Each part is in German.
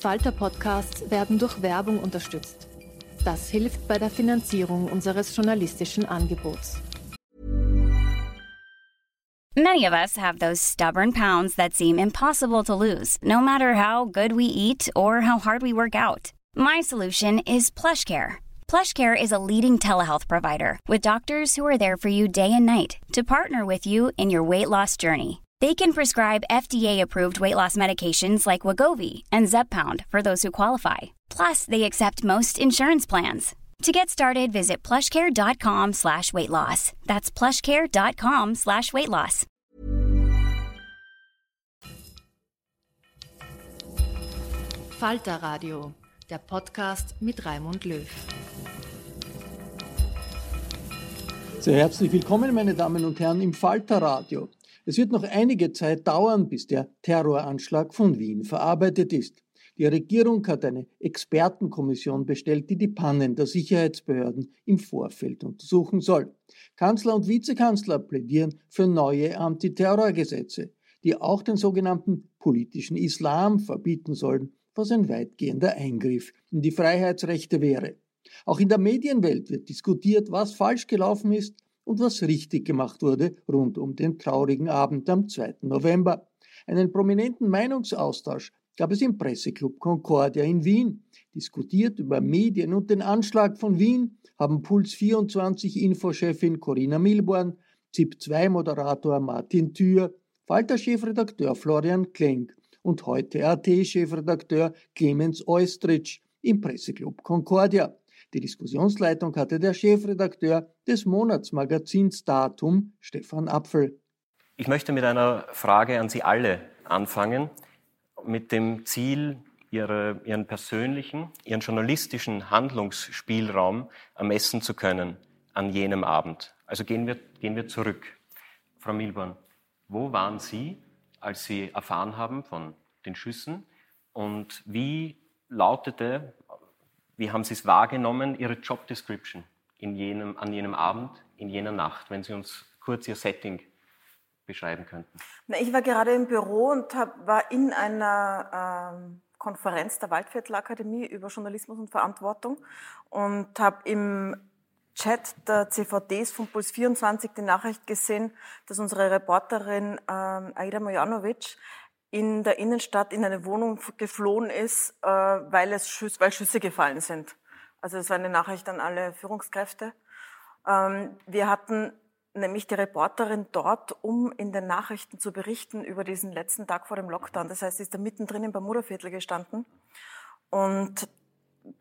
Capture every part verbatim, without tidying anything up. Falter-Podcasts werden durch Werbung unterstützt. Das hilft bei der Finanzierung unseres journalistischen Angebots. Many of us have those stubborn pounds that seem impossible to lose, no matter how good we eat or how hard we work out. My solution is PlushCare. PlushCare is a leading telehealth provider with doctors who are there for you day and night to partner with you in your weight loss journey. They can prescribe F D A-approved weight loss medications like Wegovy and Zepbound for those who qualify. Plus, they accept most insurance plans. To get started, visit plushcare.com slash weight loss. That's plushcare.com slash weight loss. Falter Radio, der Podcast mit Raimund Löw. Sehr herzlich willkommen, meine Damen und Herren, im Falter Radio. Es wird noch einige Zeit dauern, bis der Terroranschlag von Wien verarbeitet ist. Die Regierung hat eine Expertenkommission bestellt, die die Pannen der Sicherheitsbehörden im Vorfeld untersuchen soll. Kanzler und Vizekanzler plädieren für neue Antiterrorgesetze, die auch den sogenannten politischen Islam verbieten sollen, was ein weitgehender Eingriff in die Freiheitsrechte wäre. Auch in der Medienwelt wird diskutiert, was falsch gelaufen ist und was richtig gemacht wurde rund um den traurigen Abend am zweiten November. Einen prominenten Meinungsaustausch gab es im Presseclub Concordia in Wien. Diskutiert über Medien und den Anschlag von Wien haben Puls vierundzwanzig Infochefin Corinna Milborn, Z I B zwei Moderator Martin Thür, Falter-Chefredakteur Florian Klenk und heute.at-Chefredakteur Clemens Oistrich im Presseclub Concordia. Die Diskussionsleitung hatte der Chefredakteur des Monatsmagazins Datum, Stefan Apfel. Ich möchte mit einer Frage an Sie alle anfangen, mit dem Ziel, ihre, Ihren persönlichen, Ihren journalistischen Handlungsspielraum ermessen zu können an jenem Abend. Also gehen wir, gehen wir zurück. Frau Milborn, wo waren Sie, als Sie erfahren haben von den Schüssen, und wie lautete... Wie haben Sie es wahrgenommen, Ihre Job Description in jenem, an jenem Abend, in jener Nacht, wenn Sie uns kurz Ihr Setting beschreiben könnten? Na, ich war gerade im Büro und hab, war in einer ähm, Konferenz der Waldviertelakademie über Journalismus und Verantwortung und habe im Chat der C V Ds von Puls vierundzwanzig die Nachricht gesehen, dass unsere Reporterin ähm, Aida Mujanović in der Innenstadt in eine Wohnung geflohen ist, äh, weil, es Schüsse, weil Schüsse gefallen sind. Also das war eine Nachricht an alle Führungskräfte. Ähm, wir hatten nämlich die Reporterin dort, um in den Nachrichten zu berichten über diesen letzten Tag vor dem Lockdown. Das heißt, sie ist da mittendrin im Bermudaviertel gestanden. Und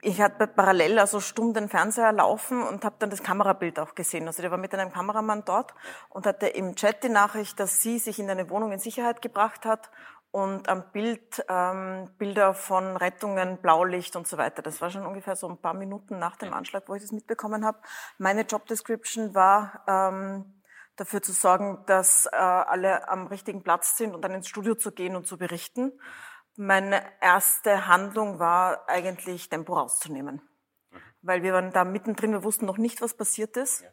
ich hatte parallel also stumm den Fernseher laufen und habe dann das Kamerabild auch gesehen. Also der war mit einem Kameramann dort und hatte im Chat die Nachricht, dass sie sich in eine Wohnung in Sicherheit gebracht hat. Und am Bild ähm, Bilder von Rettungen, Blaulicht und so weiter. Das war schon ungefähr so ein paar Minuten nach dem Anschlag, wo ich das mitbekommen habe. Meine Job Description war, ähm, dafür zu sorgen, dass äh, alle am richtigen Platz sind und dann ins Studio zu gehen und zu berichten. Meine erste Handlung war eigentlich, Tempo rauszunehmen. Mhm. Weil wir waren da mittendrin, wir wussten noch nicht, was passiert ist. Ja.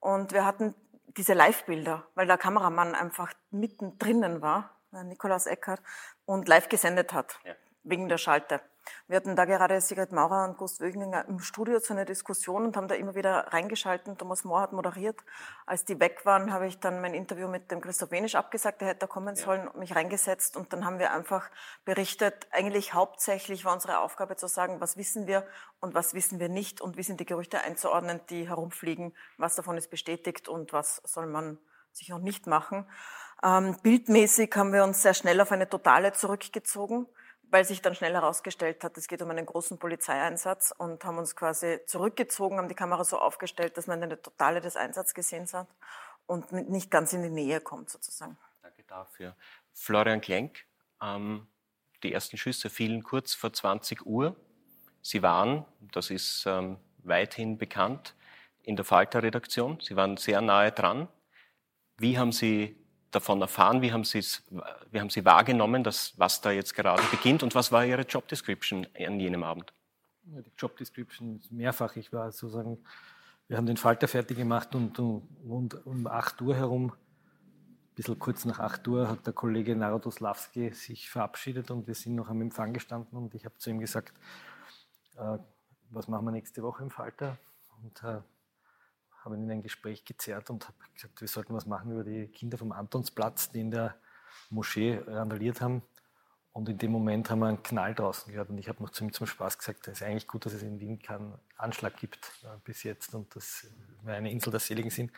Und wir hatten diese Live-Bilder, weil der Kameramann einfach mittendrin war. Nikolaus Eckert, und live gesendet hat, ja, wegen der Schalte. Wir hatten da gerade Sigrid Maurer und Gust Wöginger im Studio zu einer Diskussion und haben da immer wieder reingeschalten. Thomas Maurer hat moderiert. Als die weg waren, habe ich dann mein Interview mit dem Christoph Wenisch abgesagt. Der hätte da kommen sollen und mich reingesetzt. Und dann haben wir einfach berichtet. Eigentlich hauptsächlich war unsere Aufgabe zu sagen, was wissen wir und was wissen wir nicht und wie sind die Gerüchte einzuordnen, die herumfliegen, was davon ist bestätigt und was soll man sich noch nicht machen. Ähm, bildmäßig haben wir uns sehr schnell auf eine Totale zurückgezogen, weil sich dann schnell herausgestellt hat, es geht um einen großen Polizeieinsatz und haben uns quasi zurückgezogen, haben die Kamera so aufgestellt, dass man eine Totale des Einsatzes gesehen hat und nicht ganz in die Nähe kommt sozusagen. Danke dafür. Florian Klenk, ähm, die ersten Schüsse fielen kurz vor zwanzig Uhr. Sie waren, das ist ähm, weithin bekannt, in der Falter-Redaktion. Sie waren sehr nahe dran. Wie haben Sie davon erfahren? Wie haben Sie es, wie haben Sie wahrgenommen, dass, was da jetzt gerade beginnt? Und was war Ihre Job Description an jenem Abend? Die Job Description ist mehrfach. Ich war sozusagen, wir haben den Falter fertig gemacht und um, um acht Uhr herum, ein bisschen kurz nach acht Uhr, hat der Kollege Narodoslawski sich verabschiedet und wir sind noch am Empfang gestanden und ich habe zu ihm gesagt, äh, was machen wir nächste Woche im Falter? Und äh, habe ihn in ein Gespräch gezerrt und habe gesagt, wir sollten was machen über die Kinder vom Antonsplatz, die in der Moschee randaliert haben. Und in dem Moment haben wir einen Knall draußen gehört. Und ich habe noch zu ihm zum Spaß gesagt, es ist eigentlich gut, dass es in Wien keinen Anschlag gibt äh, bis jetzt und dass wir eine Insel der Seligen sind.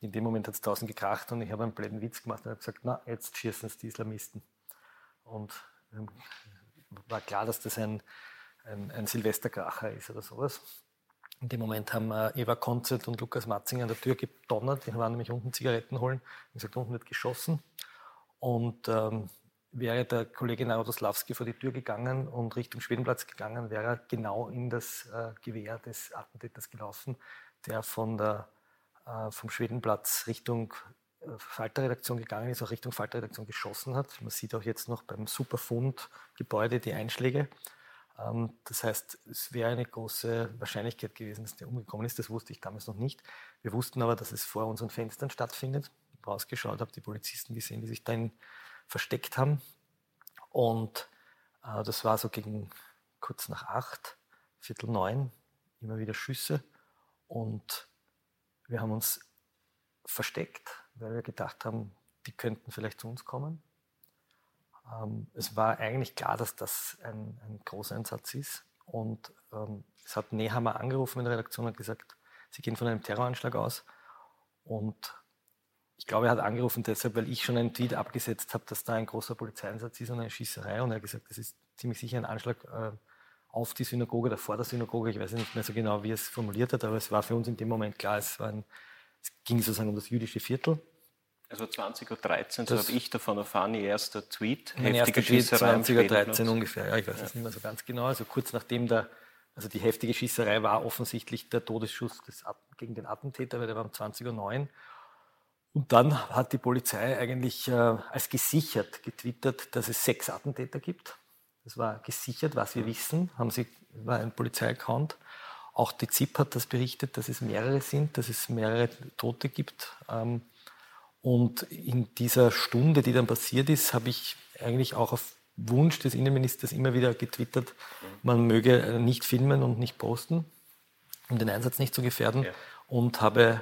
In dem Moment hat es draußen gekracht und ich habe einen blöden Witz gemacht und habe gesagt, na, jetzt schießen es die Islamisten. Und ähm, war klar, dass das ein, ein, ein Silvesterkracher ist oder sowas. In dem Moment haben Eva Konzett und Lukas Matzing an der Tür gedonnert. Die waren nämlich unten Zigaretten holen. Wie gesagt, unten wird geschossen. Und ähm, wäre der Kollege Narodoslawski vor die Tür gegangen und Richtung Schwedenplatz gegangen, wäre er genau in das äh, Gewehr des Attentäters gelaufen, der, von der äh, vom Schwedenplatz Richtung äh, Falterredaktion gegangen ist, auch Richtung Falterredaktion geschossen hat. Man sieht auch jetzt noch beim Superfund-Gebäude die Einschläge. Das heißt, es wäre eine große Wahrscheinlichkeit gewesen, dass der umgekommen ist. Das wusste ich damals noch nicht. Wir wussten aber, dass es vor unseren Fenstern stattfindet. Ich habe rausgeschaut, habe die Polizisten gesehen, die sich dahin versteckt haben. Und äh, das war so gegen kurz nach acht, Viertel neun, immer wieder Schüsse. Und wir haben uns versteckt, weil wir gedacht haben, die könnten vielleicht zu uns kommen. Ähm, es war eigentlich klar, dass das ein, ein Großeinsatz ist und ähm, es hat Nehammer angerufen in der Redaktion und gesagt, sie gehen von einem Terroranschlag aus und ich glaube, er hat angerufen deshalb, weil ich schon einen Tweet abgesetzt habe, dass da ein großer Polizeieinsatz ist und eine Schießerei und er hat gesagt, das ist ziemlich sicher ein Anschlag äh, auf die Synagoge oder vor der Synagoge, ich weiß nicht mehr so genau, wie er es formuliert hat, aber es war für uns in dem Moment klar, es, war ein, es ging sozusagen um das jüdische Viertel. Also zwanzig Uhr dreizehn, so habe ich davon erfahren, ihr erster Tweet. Mein heftige erster Schießerei zwanzig Uhr dreizehn ungefähr, ja, ich weiß es ja. nicht mehr so ganz genau. Also kurz nachdem der, also die heftige Schießerei war offensichtlich der Todesschuss des, gegen den Attentäter, weil der war um zwanzig Uhr neun. Und dann hat die Polizei eigentlich äh, als gesichert getwittert, dass es sechs Attentäter gibt. Das war gesichert, was wir wissen, haben sie, war ein Polizei-Account. Auch die Z I B hat das berichtet, dass es mehrere sind, dass es mehrere Tote gibt. Ähm, Und in dieser Stunde, die dann passiert ist, habe ich eigentlich auch auf Wunsch des Innenministers immer wieder getwittert, man möge nicht filmen und nicht posten, um den Einsatz nicht zu gefährden. Ja. Und habe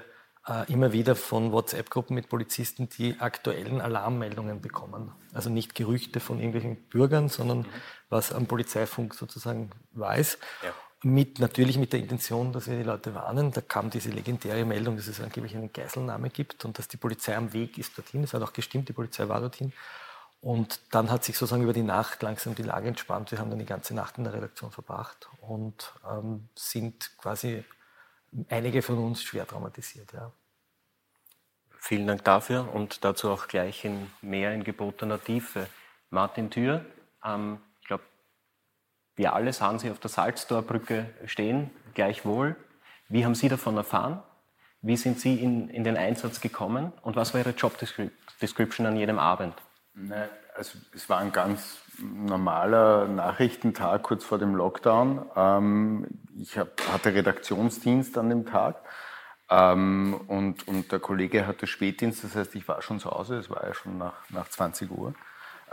äh, immer wieder von WhatsApp-Gruppen mit Polizisten die aktuellen Alarmmeldungen bekommen. Also nicht Gerüchte von irgendwelchen Bürgern, sondern mhm. was am Polizeifunk sozusagen weiß. Ja. Mit, natürlich mit der Intention, dass wir die Leute warnen. Da kam diese legendäre Meldung, dass es angeblich eine Geiselnahme gibt und dass die Polizei am Weg ist dorthin. Es hat auch gestimmt, die Polizei war dorthin. Und dann hat sich sozusagen über die Nacht langsam die Lage entspannt. Wir haben dann die ganze Nacht in der Redaktion verbracht und ähm, sind quasi einige von uns schwer traumatisiert. Ja. Vielen Dank dafür und dazu auch gleich in mehr in gebotener Tiefe. Martin Thür, ähm, ich glaube, wir alle sahen Sie auf der Salztorbrücke stehen, gleichwohl. Wie haben Sie davon erfahren? Wie sind Sie in, in den Einsatz gekommen? Und was war Ihre Job-Description an jedem Abend? Nein, also es war ein ganz normaler Nachrichtentag kurz vor dem Lockdown. Ähm, ich hab, hatte Redaktionsdienst an dem Tag ähm, und, und der Kollege hatte Spätdienst. Das heißt, ich war schon zu Hause, es war ja schon nach, nach zwanzig Uhr.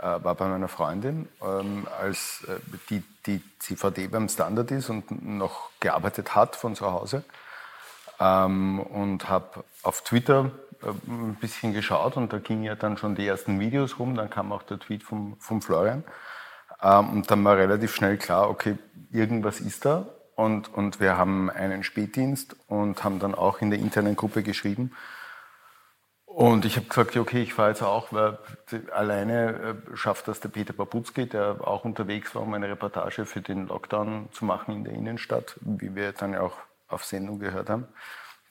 war bei meiner Freundin, ähm, als äh, die, die C V D beim Standard ist und noch gearbeitet hat von zu Hause, ähm, und habe auf Twitter äh, ein bisschen geschaut und da gingen ja dann schon die ersten Videos rum, dann kam auch der Tweet vom, vom Florian, ähm, und dann war relativ schnell klar, okay, irgendwas ist da, und, und wir haben einen Spätdienst und haben dann auch in der internen Gruppe geschrieben. Und ich habe gesagt, okay, ich fahre jetzt auch, weil alleine schafft das der Peter Babutzki, der auch unterwegs war, um eine Reportage für den Lockdown zu machen in der Innenstadt, wie wir dann ja auch auf Sendung gehört haben.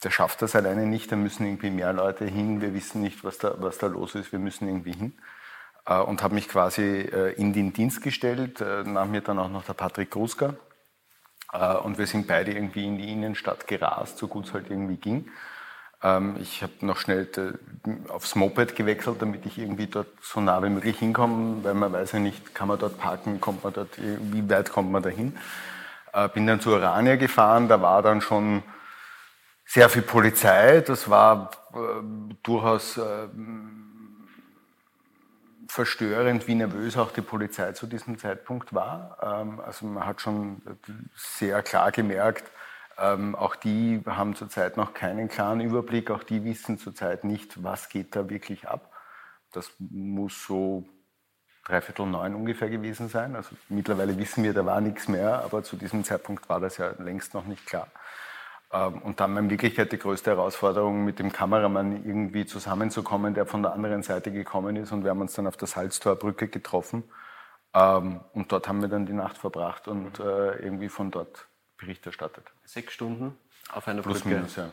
Der schafft das alleine nicht, da müssen irgendwie mehr Leute hin, wir wissen nicht, was da, was da los ist, wir müssen irgendwie hin. Und habe mich quasi in den Dienst gestellt, nahm mir dann auch noch der Patrick Gruska. Und wir sind beide irgendwie in die Innenstadt gerast, so gut es halt irgendwie ging. Ich habe noch schnell aufs Moped gewechselt, damit ich irgendwie dort so nah wie möglich hinkomme, weil man weiß ja nicht, kann man dort parken, kommt man dort, wie weit kommt man da hin. Bin dann zur Urania gefahren, da war dann schon sehr viel Polizei, das war äh, durchaus äh, verstörend, wie nervös auch die Polizei zu diesem Zeitpunkt war. Ähm, also man hat schon sehr klar gemerkt, Ähm, auch die haben zurzeit noch keinen klaren Überblick, auch die wissen zurzeit nicht, was geht da wirklich ab. Das muss so dreiviertel neun ungefähr gewesen sein. Also mittlerweile wissen wir, da war nichts mehr, aber zu diesem Zeitpunkt war das ja längst noch nicht klar. Ähm, und dann war in Wirklichkeit die größte Herausforderung, mit dem Kameramann irgendwie zusammenzukommen, der von der anderen Seite gekommen ist, und wir haben uns dann auf der Salztorbrücke getroffen, ähm, und dort haben wir dann die Nacht verbracht und äh, irgendwie von dort Bericht erstattet. Sechs Stunden auf einer Plus Brücke. Minus, ja.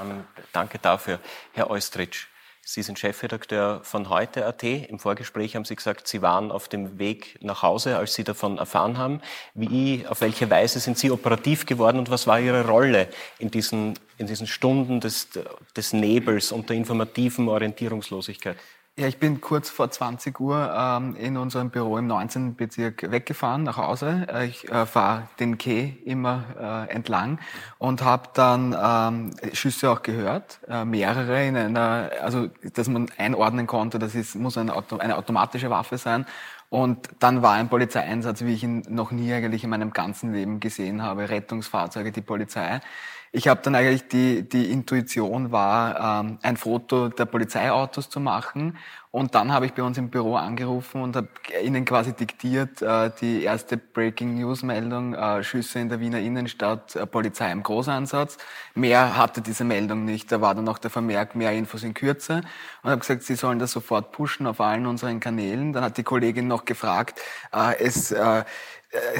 Um, danke dafür. Herr Oistrich, Sie sind Chefredakteur von heute.at. Im Vorgespräch haben Sie gesagt, Sie waren auf dem Weg nach Hause, als Sie davon erfahren haben. Wie, auf welche Weise sind Sie operativ geworden und was war Ihre Rolle in diesen, in diesen Stunden des, des Nebels und der informativen Orientierungslosigkeit? Ja, ich bin kurz vor zwanzig Uhr ähm, in unserem Büro im neunzehnten Bezirk weggefahren nach Hause. Äh, ich äh, fahre den Quai immer äh, entlang und habe dann ähm, Schüsse auch gehört, äh, mehrere in einer, also dass man einordnen konnte, das ist, muss eine, Auto, eine automatische Waffe sein. Und dann war ein Polizeieinsatz, wie ich ihn noch nie eigentlich in meinem ganzen Leben gesehen habe, Rettungsfahrzeuge, die Polizei. Ich habe dann eigentlich die, die Intuition war, ähm, ein Foto der Polizeiautos zu machen. Und dann habe ich bei uns im Büro angerufen und habe ihnen quasi diktiert, äh, die erste Breaking-News-Meldung, äh, Schüsse in der Wiener Innenstadt, äh, Polizei im Großeinsatz. Mehr hatte diese Meldung nicht. Da war dann noch der Vermerk, mehr Infos in Kürze. Und habe gesagt, sie sollen das sofort pushen auf allen unseren Kanälen. Dann hat die Kollegin noch gefragt, äh, es... Äh,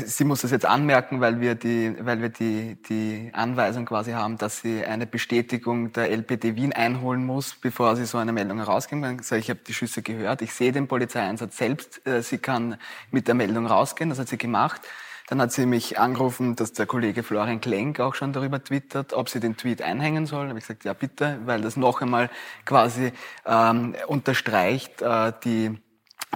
Sie muss das jetzt anmerken, weil wir die, weil wir die, die Anweisung quasi haben, dass sie eine Bestätigung der L P D Wien einholen muss, bevor sie so eine Meldung herausgeben kann. Also ich habe die Schüsse gehört, ich sehe den Polizeieinsatz selbst, sie kann mit der Meldung rausgehen, das hat sie gemacht. Dann hat sie mich angerufen, dass der Kollege Florian Klenk auch schon darüber twittert, ob sie den Tweet einhängen soll. Da habe ich gesagt, ja bitte, weil das noch einmal quasi ähm, unterstreicht äh, die...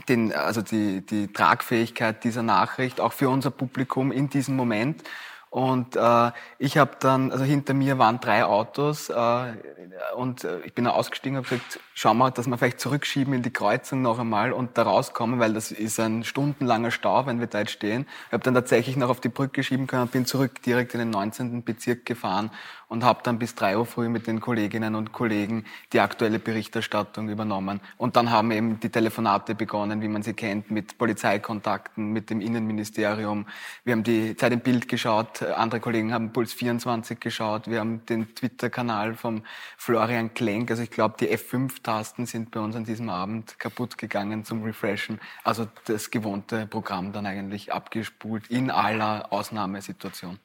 Den, also die, die Tragfähigkeit dieser Nachricht, auch für unser Publikum in diesem Moment. Und äh, ich habe dann, also hinter mir waren drei Autos äh, und äh, ich bin ausgestiegen und habe gesagt, schau mal, dass wir vielleicht zurückschieben in die Kreuzung noch einmal und da rauskommen, weil das ist ein stundenlanger Stau, wenn wir da jetzt stehen. Ich habe dann tatsächlich noch auf die Brücke schieben können und bin zurück direkt in den neunzehnten Bezirk gefahren und habe dann bis drei Uhr früh mit den Kolleginnen und Kollegen die aktuelle Berichterstattung übernommen. Und dann haben eben die Telefonate begonnen, wie man sie kennt, mit Polizeikontakten, mit dem Innenministerium. Wir haben die Zeit im Bild geschaut, andere Kollegen haben Puls vierundzwanzig geschaut, wir haben den Twitter-Kanal vom Florian Klenk, also ich glaube, die F fünf Tasten sind bei uns an diesem Abend kaputt gegangen zum Refreshen, also das gewohnte Programm dann eigentlich abgespult in aller Ausnahmesituation.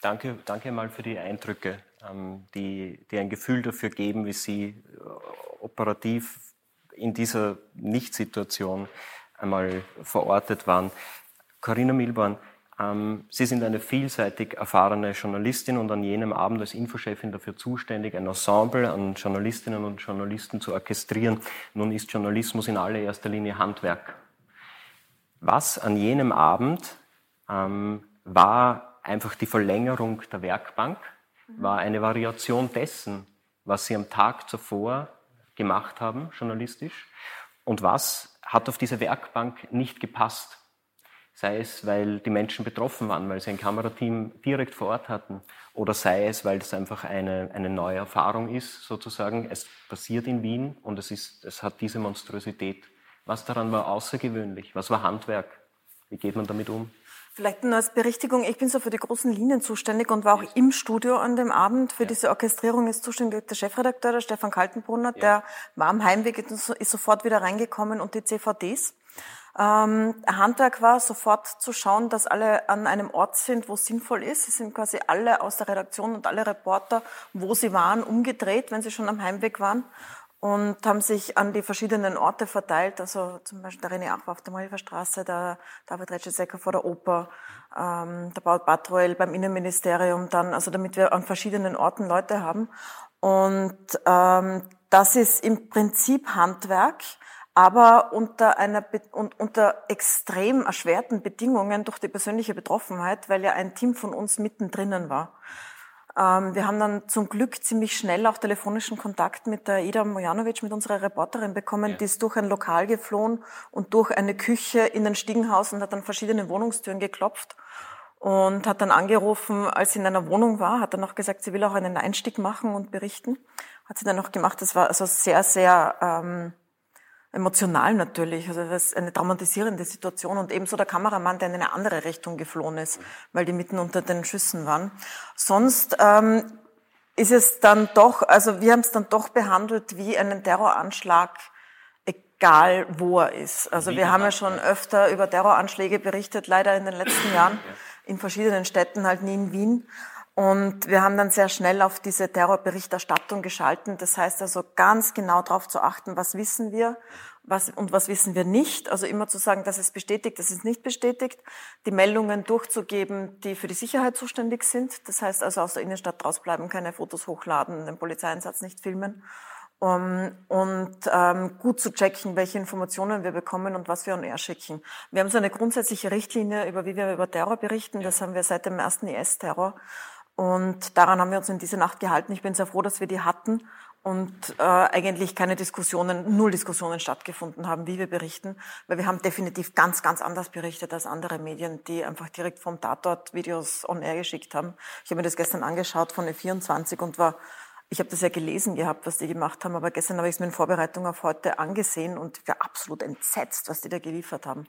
Danke, danke mal für die Eindrücke, die, die ein Gefühl dafür geben, wie Sie operativ in dieser Nicht-Situation einmal verortet waren. Corinna Milborn, Sie sind eine vielseitig erfahrene Journalistin und an jenem Abend als Infochefin dafür zuständig, ein Ensemble an Journalistinnen und Journalisten zu orchestrieren. Nun ist Journalismus in allererster Linie Handwerk. Was an jenem Abend ähm, war einfach die Verlängerung der Werkbank, war eine Variation dessen, was Sie am Tag zuvor gemacht haben, journalistisch, und was hat auf diese Werkbank nicht gepasst. Sei es, weil die Menschen betroffen waren, weil sie ein Kamerateam direkt vor Ort hatten, oder sei es, weil es einfach eine, eine neue Erfahrung ist, sozusagen. Es passiert in Wien und es, ist, es hat diese Monstrosität. Was daran war außergewöhnlich? Was war Handwerk? Wie geht man damit um? Vielleicht nur als Berichtigung, ich bin so für die großen Linien zuständig und war auch ja. im Studio an dem Abend. Für ja. diese Orchestrierung ist zuständig der Chefredakteur, der Stefan Kaltenbrunner, ja. der war am Heimweg, ist sofort wieder reingekommen und die C V Ds. Ähm, Handwerk war, sofort zu schauen, dass alle an einem Ort sind, wo es sinnvoll ist. Sie sind quasi alle aus der Redaktion und alle Reporter, wo sie waren, umgedreht, wenn sie schon am Heimweg waren. Und haben sich an die verschiedenen Orte verteilt, also zum Beispiel der René Arpa auf der Mariahilfer Straße, der David Reschetzecker vor der Oper, ähm, der Paul Batruel beim Innenministerium dann, also damit wir an verschiedenen Orten Leute haben. Und ähm, das ist im Prinzip Handwerk, aber unter einer und unter extrem erschwerten Bedingungen durch die persönliche Betroffenheit, weil ja ein Team von uns mittendrin war. Wir haben dann zum Glück ziemlich schnell auch telefonischen Kontakt mit der Aida Mujanović, mit unserer Reporterin bekommen, ja. die ist durch ein Lokal geflohen und durch eine Küche in ein Stiegenhaus und hat an verschiedene Wohnungstüren geklopft und hat dann angerufen, als sie in einer Wohnung war, hat dann auch gesagt, sie will auch einen Einstieg machen und berichten. Hat sie dann auch gemacht, das war also sehr, sehr ähm, emotional natürlich, also das ist eine traumatisierende Situation und ebenso der Kameramann, der in eine andere Richtung geflohen ist, weil die mitten unter den Schüssen waren. Sonst ähm, ist es dann doch, also wir haben es dann doch behandelt wie einen Terroranschlag, egal wo er ist. Also wir haben ja schon öfter über Terroranschläge berichtet, leider in den letzten Jahren, in verschiedenen Städten, halt nie in Wien. Und wir haben dann sehr schnell auf diese Terrorberichterstattung geschalten. Das heißt also ganz genau darauf zu achten, was wissen wir was, und was wissen wir nicht. Also immer zu sagen, das ist bestätigt, das ist nicht bestätigt. Die Meldungen durchzugeben, die für die Sicherheit zuständig sind. Das heißt also aus der Innenstadt rausbleiben, keine Fotos hochladen, den Polizeieinsatz nicht filmen. Um, und ähm, gut zu checken, welche Informationen wir bekommen und was wir on air schicken. Wir haben so eine grundsätzliche Richtlinie, über wie wir über Terror berichten. Das haben wir seit dem ersten I S-Terror. Und daran haben wir uns in dieser Nacht gehalten. Ich bin sehr froh, dass wir die hatten und äh, eigentlich keine Diskussionen, null Diskussionen stattgefunden haben, wie wir berichten. Weil wir haben definitiv ganz, ganz anders berichtet als andere Medien, die einfach direkt vom Tatort Videos on air geschickt haben. Ich habe mir das gestern angeschaut von O E vierundzwanzig und war, ich habe das ja gelesen gehabt, was die gemacht haben, aber gestern habe ich es mir in Vorbereitung auf heute angesehen und war absolut entsetzt, was die da geliefert haben.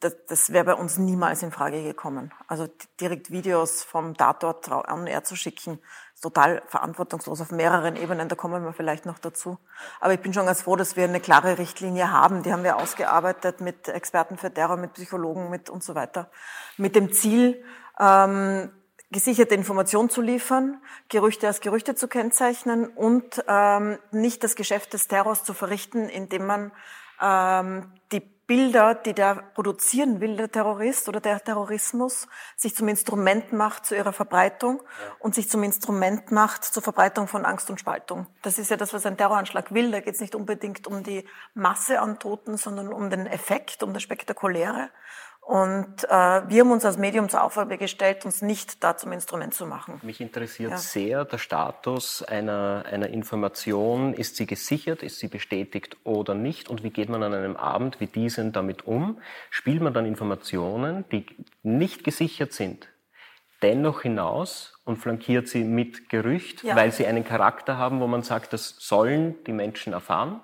Das, das wäre bei uns niemals in Frage gekommen. Also direkt Videos vom Tatort on air zu schicken, ist total verantwortungslos auf mehreren Ebenen, da kommen wir vielleicht noch dazu. Aber ich bin schon ganz froh, dass wir eine klare Richtlinie haben. Die haben wir ausgearbeitet mit Experten für Terror, mit Psychologen mit und so weiter. Mit dem Ziel, ähm, gesicherte Information zu liefern, Gerüchte als Gerüchte zu kennzeichnen und ähm, nicht das Geschäft des Terrors zu verrichten, indem man ähm, die Bilder, die der produzieren will, der Terrorist oder der Terrorismus, sich zum Instrument macht zu ihrer Verbreitung ja. und sich zum Instrument macht zur Verbreitung von Angst und Spaltung. Das ist ja das, was ein Terroranschlag will. Da geht es nicht unbedingt um die Masse an Toten, sondern um den Effekt, um das Spektakuläre. Und äh, wir haben uns als Medium zur Aufgabe gestellt, uns nicht da zum Instrument zu machen. Mich interessiert ja. sehr der Status einer, einer Information. Ist sie gesichert, ist sie bestätigt oder nicht? Und wie geht man an einem Abend wie diesem damit um? Spielt man dann Informationen, die nicht gesichert sind, dennoch hinaus und flankiert sie mit Gerücht, ja. weil sie einen Charakter haben, wo man sagt, das sollen die Menschen erfahren?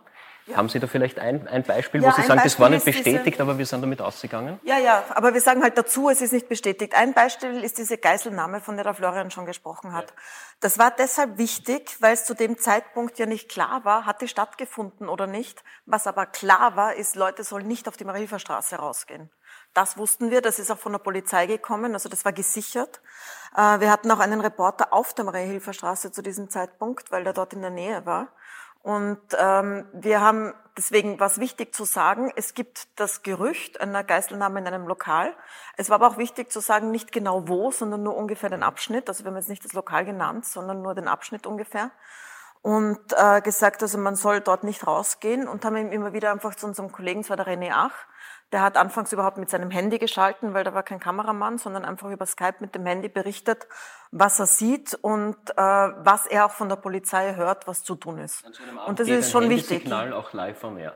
Ja. Haben Sie da vielleicht ein, ein Beispiel, wo ja, Sie sagen, Beispiel das war nicht bestätigt, diese, aber wir sind damit ausgegangen? Ja, ja, aber wir sagen halt dazu, es ist nicht bestätigt. Ein Beispiel ist diese Geiselnahme, von der der Florian schon gesprochen hat. Ja. Das war deshalb wichtig, weil es zu dem Zeitpunkt ja nicht klar war, hat die stattgefunden oder nicht. Was aber klar war, ist, Leute sollen nicht auf die Mariahilfer Straße rausgehen. Das wussten wir, das ist auch von der Polizei gekommen, also das war gesichert. Wir hatten auch einen Reporter auf der Mariahilfer Straße zu diesem Zeitpunkt, weil der dort in der Nähe war. Und ähm, wir haben, deswegen war es wichtig zu sagen, es gibt das Gerücht einer Geiselnahme in einem Lokal. Es war aber auch wichtig zu sagen, nicht genau wo, sondern nur ungefähr den Abschnitt. Also wir haben jetzt nicht das Lokal genannt, sondern nur den Abschnitt ungefähr. Und äh, gesagt, also man soll dort nicht rausgehen. Und haben ihm immer wieder einfach zu unserem Kollegen, zwar der René Ach, der hat anfangs überhaupt mit seinem Handy geschalten, weil da war kein Kameramann, sondern einfach über Skype mit dem Handy berichtet, was er sieht und äh, was er auch von der Polizei hört, was zu tun ist. Und das ist schon wichtig. Ein Handysignal auch live vom Air.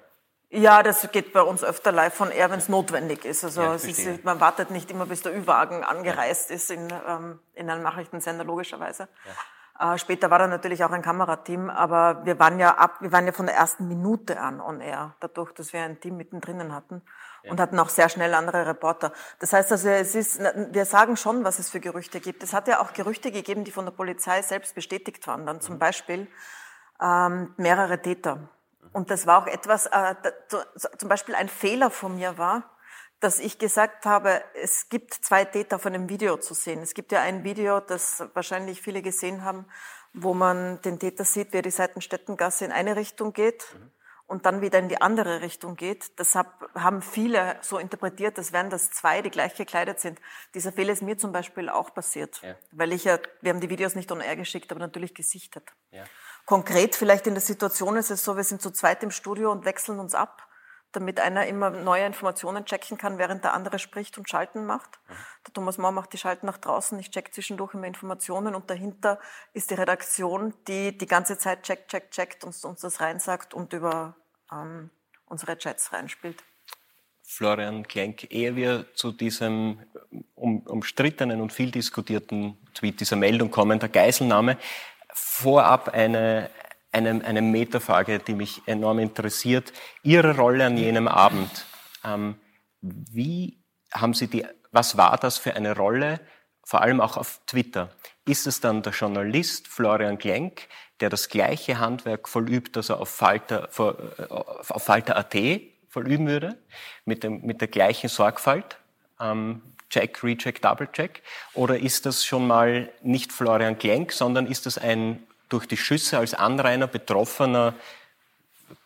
Ja, das geht bei uns öfter live von air, wenn es notwendig ist. Also ja, es ist, man wartet nicht immer, bis der Ü-Wagen angereist ja. ist in, ähm, in einem Nachrichtensender, logischerweise. Ja. Äh, später war da natürlich auch ein Kamerateam, aber wir waren ja ab, wir waren ja von der ersten Minute an on air, dadurch, dass wir ein Team mittendrin hatten ja. und hatten auch sehr schnell andere Reporter. Das heißt also, es ist, wir sagen schon, was es für Gerüchte gibt. Es hat ja auch Gerüchte gegeben, die von der Polizei selbst bestätigt waren. Dann mhm. zum Beispiel ähm, mehrere Täter. Und das war auch etwas, äh, da, zum Beispiel ein Fehler von mir war, dass ich gesagt habe, es gibt zwei Täter von einem Video zu sehen. Es gibt ja ein Video, das wahrscheinlich viele gesehen haben, wo man den Täter sieht, wie er die Seitenstättengasse in eine Richtung geht mhm. und dann wieder in die andere Richtung geht. Das hab, haben viele so interpretiert, als wären das zwei, die gleich gekleidet sind. Dieser Fehler ist mir zum Beispiel auch passiert, ja. weil ich ja, wir haben die Videos nicht on air geschickt, aber natürlich gesichtet. Ja. Konkret vielleicht in der Situation ist es so, wir sind zu zweit im Studio und wechseln uns ab, damit einer immer neue Informationen checken kann, während der andere spricht und Schalten macht. Mhm. Der Thomas Maurer macht die Schalten nach draußen, ich check zwischendurch immer Informationen und dahinter ist die Redaktion, die die ganze Zeit checkt, checkt, checkt und uns das reinsagt und über ähm, unsere Chats reinspielt. Florian Klenk, ehe wir zu diesem um, umstrittenen und viel diskutierten Tweet dieser Meldung kommen, der Geiselnahme, vorab eine, eine, eine Metafrage, die mich enorm interessiert. Ihre Rolle an jenem Abend. Ähm, wie haben Sie die, was war das für eine Rolle? Vor allem auch auf Twitter. Ist es dann der Journalist Florian Klenk, der das gleiche Handwerk vollübt, das er auf Falter, auf Falter.at vollüben würde? Mit dem, mit der gleichen Sorgfalt? Ähm, Check, Recheck, Double-Check? Oder ist das schon mal nicht Florian Klenk, sondern ist das ein durch die Schüsse als Anrainer betroffener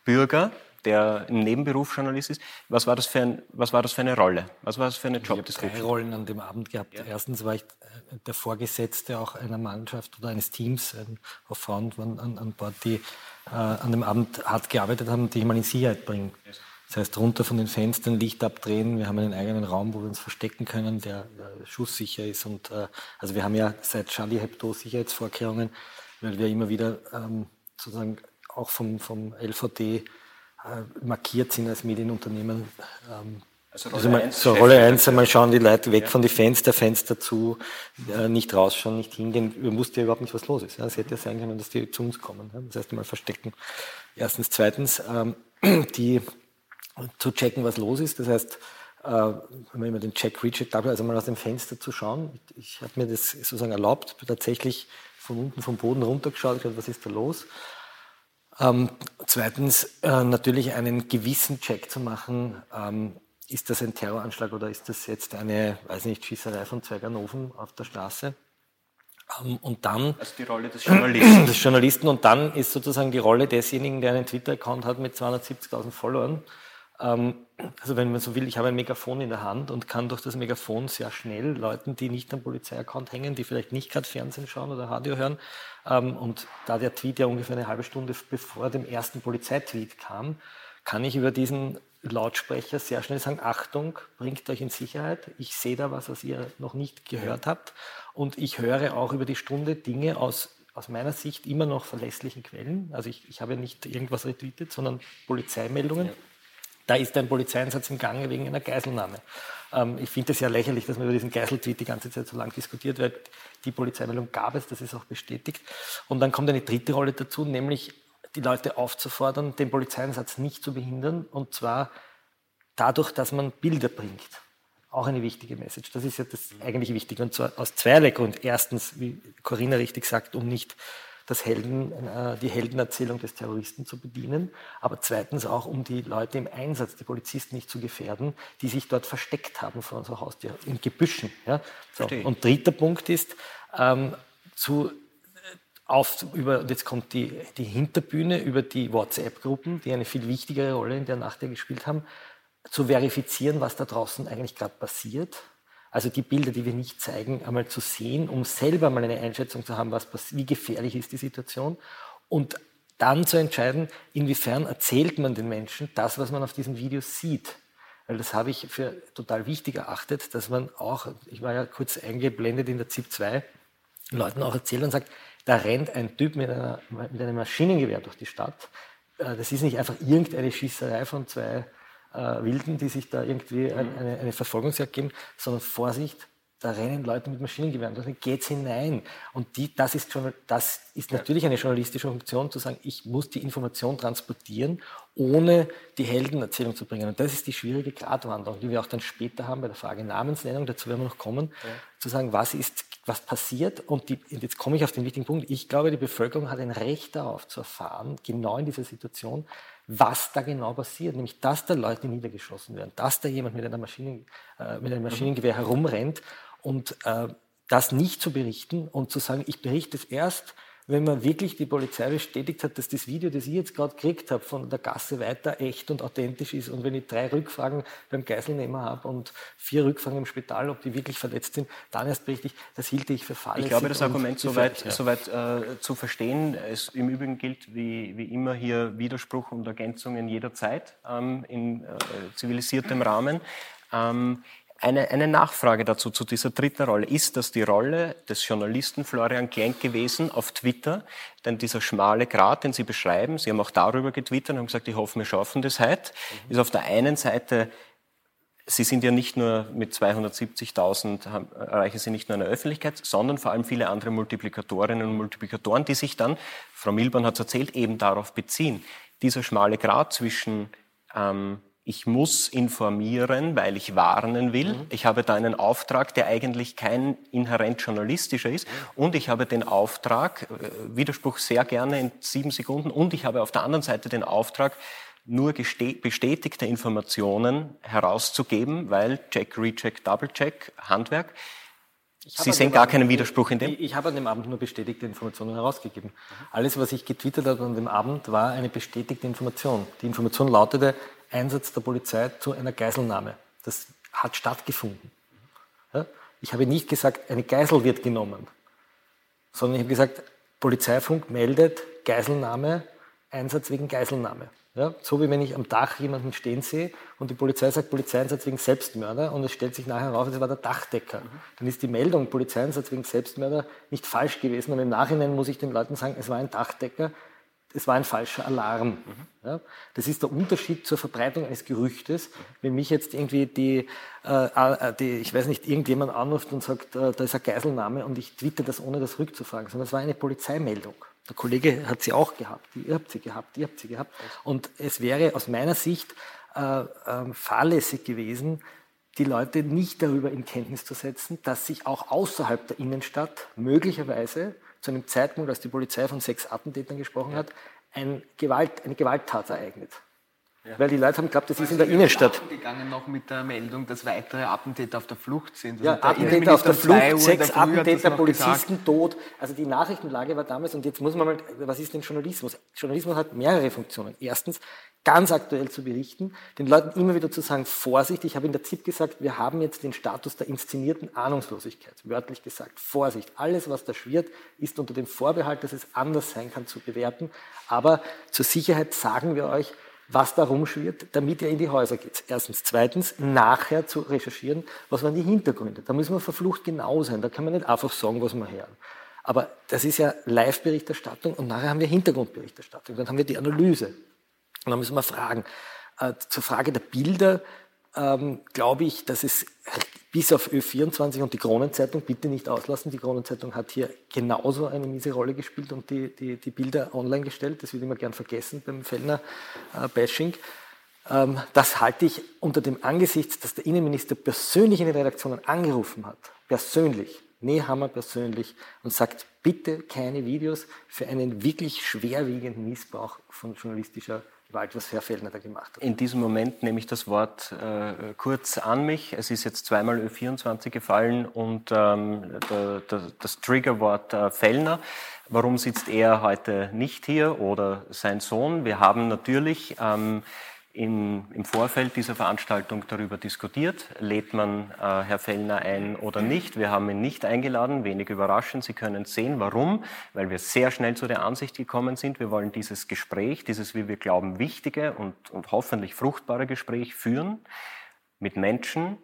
Bürger, der im Nebenberuf Journalist ist? Was war das für, ein, was war das für eine Rolle? Was war das für eine Jobdescription? Ich habe drei Rollen an dem Abend gehabt. Ja. Erstens war ich der Vorgesetzte auch einer Mannschaft oder eines Teams, auch Frauen waren an, an Bord, die äh, an dem Abend hart gearbeitet haben, die ich mal in Sicherheit bringen. Yes. Das heißt, runter von den Fenstern, Licht abdrehen. Wir haben einen eigenen Raum, wo wir uns verstecken können, der äh, schusssicher ist. Und äh, also wir haben ja seit Charlie Hebdo Sicherheitsvorkehrungen, weil wir immer wieder ähm, sozusagen auch vom, vom L V D äh, markiert sind als Medienunternehmen. Ähm, also Rolle also eins, so Rolle eins, einmal schauen die Leute weg ja. von den Fenster, Fenster zu, äh, nicht rausschauen, nicht hingehen. Wir wussten ja überhaupt nicht, was los ist. Es ja. hätte ja sein können, dass die zu uns kommen. Ja? Das heißt, einmal verstecken. Erstens. Zweitens, ähm, die... zu checken, was los ist. Das heißt, äh, wenn man immer den Check, Recheck, also mal aus dem Fenster zu schauen. Ich, ich habe mir das sozusagen erlaubt, tatsächlich von unten vom Boden runtergeschaut, ich habe, was ist da los? Ähm, zweitens, äh, natürlich einen gewissen Check zu machen, ähm, ist das ein Terroranschlag oder ist das jetzt eine, weiß nicht, Schießerei von zwei Ganoven auf der Straße? Ähm, und dann... Also die Rolle des Journalisten. Des Journalisten. Und dann ist sozusagen die Rolle desjenigen, der einen Twitter-Account hat mit zweihundertsiebzigtausend Followern. Also wenn man so will, ich habe ein Megafon in der Hand und kann durch das Megafon sehr schnell Leuten, die nicht am Polizeiaccount hängen, die vielleicht nicht gerade Fernsehen schauen oder Radio hören, und da der Tweet ja ungefähr eine halbe Stunde bevor dem ersten Polizeitweet kam, kann ich über diesen Lautsprecher sehr schnell sagen, Achtung, bringt euch in Sicherheit, ich sehe da was, was ihr noch nicht gehört habt, und ich höre auch über die Stunde Dinge aus aus meiner Sicht immer noch verlässlichen Quellen, also ich, ich habe nicht irgendwas retweetet, sondern Polizeimeldungen. Ja. Da ist ein Polizeieinsatz im Gange wegen einer Geiselnahme. Ähm, ich finde es ja lächerlich, dass man über diesen Geiseltweet die ganze Zeit so lange diskutiert wird. Die Polizeimeldung gab es, das ist auch bestätigt. Und dann kommt eine dritte Rolle dazu, nämlich die Leute aufzufordern, den Polizeieinsatz nicht zu behindern, und zwar dadurch, dass man Bilder bringt. Auch eine wichtige Message. Das ist ja das eigentlich Wichtige, und zwar aus zweierlei Grund. Erstens, wie Corinna richtig sagt, um nicht das Helden, die Heldenerzählung des Terroristen zu bedienen, aber zweitens auch, um die Leute im Einsatz, die Polizisten nicht zu gefährden, die sich dort versteckt haben vor unserer Haustür, in Gebüschen. Ja? So. Und dritter Punkt ist, ähm, zu, auf, über, jetzt kommt die, die Hinterbühne, über die WhatsApp-Gruppen, die eine viel wichtigere Rolle in der Nacht gespielt haben, zu verifizieren, was da draußen eigentlich gerade passiert. Also die Bilder, die wir nicht zeigen, einmal zu sehen, um selber mal eine Einschätzung zu haben, was, wie gefährlich ist die Situation, und dann zu entscheiden, inwiefern erzählt man den Menschen das, was man auf diesen Videos sieht. Weil das habe ich für total wichtig erachtet, dass man auch, ich war ja kurz eingeblendet in der Z I B zwei, Leuten auch erzählt und sagt, da rennt ein Typ mit, einer, mit einem Maschinengewehr durch die Stadt, das ist nicht einfach irgendeine Schießerei von zwei äh, Wilden, die sich da irgendwie ein, eine, eine Verfolgungsjagd geben, sondern Vorsicht, da rennen Leute mit Maschinengewehren, da geht's hinein. Und die, das ist schon, das ist natürlich eine journalistische Funktion, zu sagen, ich muss die Information transportieren, ohne die Heldenerzählung zu bringen. Und das ist die schwierige Gratwanderung, die wir auch dann später haben bei der Frage Namensnennung, dazu werden wir noch kommen, ja. zu sagen, was ist, was passiert. Und, die, und jetzt komme ich auf den wichtigen Punkt. Ich glaube, die Bevölkerung hat ein Recht darauf zu erfahren, genau in dieser Situation, was da genau passiert, nämlich dass da Leute niedergeschossen werden, dass da jemand mit, einer Maschinen, äh, mit einem Maschinengewehr herumrennt. Und äh, das nicht zu berichten und zu sagen, ich berichte es erst, wenn man wirklich die Polizei bestätigt hat, dass das Video, das ich jetzt gerade gekriegt habe, von der Gasse weiter echt und authentisch ist. Und wenn ich drei Rückfragen beim Geiselnehmer habe und vier Rückfragen im Spital, ob die wirklich verletzt sind, dann erst berichte ich, das hielte ich für fahrlässig. Ich glaube, das Argument soweit ja. so äh, zu verstehen. Es im Übrigen gilt wie, wie immer hier Widerspruch und Ergänzungen jederzeit ähm, in äh, zivilisiertem Rahmen. Ähm, Eine, eine Nachfrage dazu, zu dieser dritten Rolle. Ist das die Rolle des Journalisten Florian Klenk gewesen auf Twitter? Denn dieser schmale Grat, den Sie beschreiben, Sie haben auch darüber getwittert und haben gesagt, ich hoffe, wir schaffen das heute, mhm. ist auf der einen Seite, Sie sind ja nicht nur mit zweihundertsiebzigtausend, haben, erreichen Sie nicht nur eine Öffentlichkeit, sondern vor allem viele andere Multiplikatorinnen und Multiplikatoren, die sich dann, Frau Milborn hat es erzählt, eben darauf beziehen. Dieser schmale Grat zwischen... Ähm, Ich muss informieren, weil ich warnen will. Mhm. Ich habe da einen Auftrag, der eigentlich kein inhärent journalistischer ist. Mhm. Und ich habe den Auftrag, äh, Widerspruch sehr gerne in sieben Sekunden, und ich habe auf der anderen Seite den Auftrag, nur geste- bestätigte Informationen herauszugeben, weil Check, Recheck, Double-Check, Handwerk. Sie sehen gar keinen Widerspruch in dem? Ich, ich habe an dem Abend nur bestätigte Informationen herausgegeben. Alles, was ich getwittert habe an dem Abend, war eine bestätigte Information. Die Information lautete, Einsatz der Polizei zu einer Geiselnahme. Das hat stattgefunden. Ich habe nicht gesagt, eine Geisel wird genommen, sondern ich habe gesagt, Polizeifunk meldet Geiselnahme, Einsatz wegen Geiselnahme. Ja, so wie wenn ich am Dach jemanden stehen sehe und die Polizei sagt Polizeieinsatz wegen Selbstmörder und es stellt sich nachher heraus, es war der Dachdecker. Mhm. Dann ist die Meldung Polizeieinsatz wegen Selbstmörder nicht falsch gewesen, aber im Nachhinein muss ich den Leuten sagen, es war ein Dachdecker, es war ein falscher Alarm. Mhm. Ja, das ist der Unterschied zur Verbreitung eines Gerüchtes. Mhm. Wenn mich jetzt irgendwie die, äh, die, ich weiß nicht, irgendjemand anruft und sagt, äh, da ist eine Geiselnahme und ich twitter das, ohne das rückzufragen, sondern es war eine Polizeimeldung. Der Kollege hat sie auch gehabt, ihr habt sie gehabt, ihr habt sie gehabt. Und es wäre aus meiner Sicht äh, äh, fahrlässig gewesen, die Leute nicht darüber in Kenntnis zu setzen, dass sich auch außerhalb der Innenstadt möglicherweise zu einem Zeitpunkt, als die Polizei von sechs Attentätern gesprochen ja. hat, ein Gewalt, eine Gewalttat ereignet. Ja. Weil die Leute haben geglaubt, das also ist in der Innenstadt. Wir sind gegangen noch mit der Meldung, dass weitere Attentäter auf der Flucht sind. Ja, Attentäter auf der Flucht, sechs Attentäter, Polizisten tot. Also die Nachrichtenlage war damals, und jetzt muss man mal, was ist denn Journalismus? Journalismus hat mehrere Funktionen. Erstens, ganz aktuell zu berichten, den Leuten immer wieder zu sagen, Vorsicht, ich habe in der Z I B gesagt, wir haben jetzt den Status der inszenierten Ahnungslosigkeit, wörtlich gesagt, Vorsicht, alles, was da schwirrt, ist unter dem Vorbehalt, dass es anders sein kann zu bewerten, aber zur Sicherheit sagen wir euch, was da rumschwirrt, damit ihr in die Häuser geht. Erstens. Zweitens, nachher zu recherchieren, was waren die Hintergründe. Da muss man verflucht genau sein, da kann man nicht einfach sagen, was man hören. Aber das ist ja Live-Berichterstattung und nachher haben wir Hintergrundberichterstattung, dann haben wir die Analyse. Und dann müssen wir fragen. Äh, zur Frage der Bilder ähm, glaube ich, dass es bis auf O E vierundzwanzig und die Kronenzeitung, bitte nicht auslassen, die Kronenzeitung hat hier genauso eine miese Rolle gespielt und die, die, die Bilder online gestellt, das wird immer gern vergessen beim Fellner äh, Bashing. Ähm, das halte ich unter dem Angesichts, dass der Innenminister persönlich in den Redaktionen angerufen hat, persönlich, Nehammer persönlich, und sagt, bitte keine Videos für einen wirklich schwerwiegenden Missbrauch von journalistischer Gewalt, was Herr Fellner da gemacht hat. In diesem Moment nehme ich das Wort äh, kurz an mich. Es ist jetzt zweimal O E vierundzwanzig gefallen und ähm, der, der, das Triggerwort äh, Fellner. Warum sitzt er heute nicht hier oder sein Sohn? Wir haben natürlich ähm, in, im Vorfeld dieser Veranstaltung darüber diskutiert. Lädt man äh, Herr Fellner ein oder nicht? Wir haben ihn nicht eingeladen, wenig überraschend. Sie können sehen, warum. Weil wir sehr schnell zu der Ansicht gekommen sind, wir wollen dieses Gespräch, dieses, wie wir glauben, wichtige und, und hoffentlich fruchtbare Gespräch führen mit Menschen,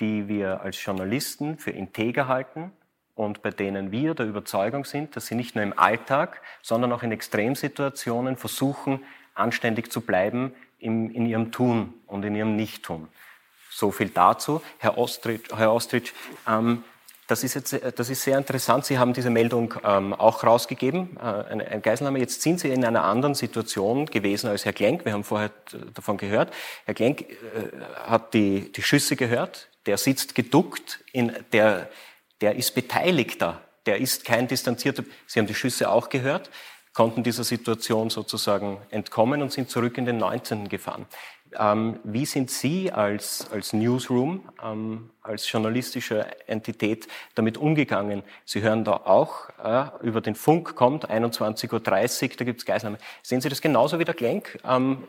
die wir als Journalisten für integer halten und bei denen wir der Überzeugung sind, dass sie nicht nur im Alltag, sondern auch in Extremsituationen versuchen, anständig zu bleiben im, in ihrem Tun und in ihrem Nichttun. So viel dazu. Herr Oistrich, Herr Oistrich ähm, das, ist jetzt, das ist sehr interessant. Sie haben diese Meldung ähm, auch rausgegeben, äh, eine, eine Geiselnahme. Jetzt sind Sie in einer anderen Situation gewesen als Herr Klenk. Wir haben vorher davon gehört. Herr Klenk äh, hat die, die Schüsse gehört. Der sitzt geduckt, in, der, der ist Beteiligter, der ist kein Distanzierter. Sie haben die Schüsse auch gehört, konnten dieser Situation sozusagen entkommen und sind zurück in den neunzehnten gefahren. Ähm, wie sind Sie als, als Newsroom, ähm, als journalistische Entität damit umgegangen? Sie hören da auch, äh, über den Funk kommt, einundzwanzig Uhr dreißig, da gibt es Geiselnahme. Sehen Sie das genauso wie der Klenk? Ähm,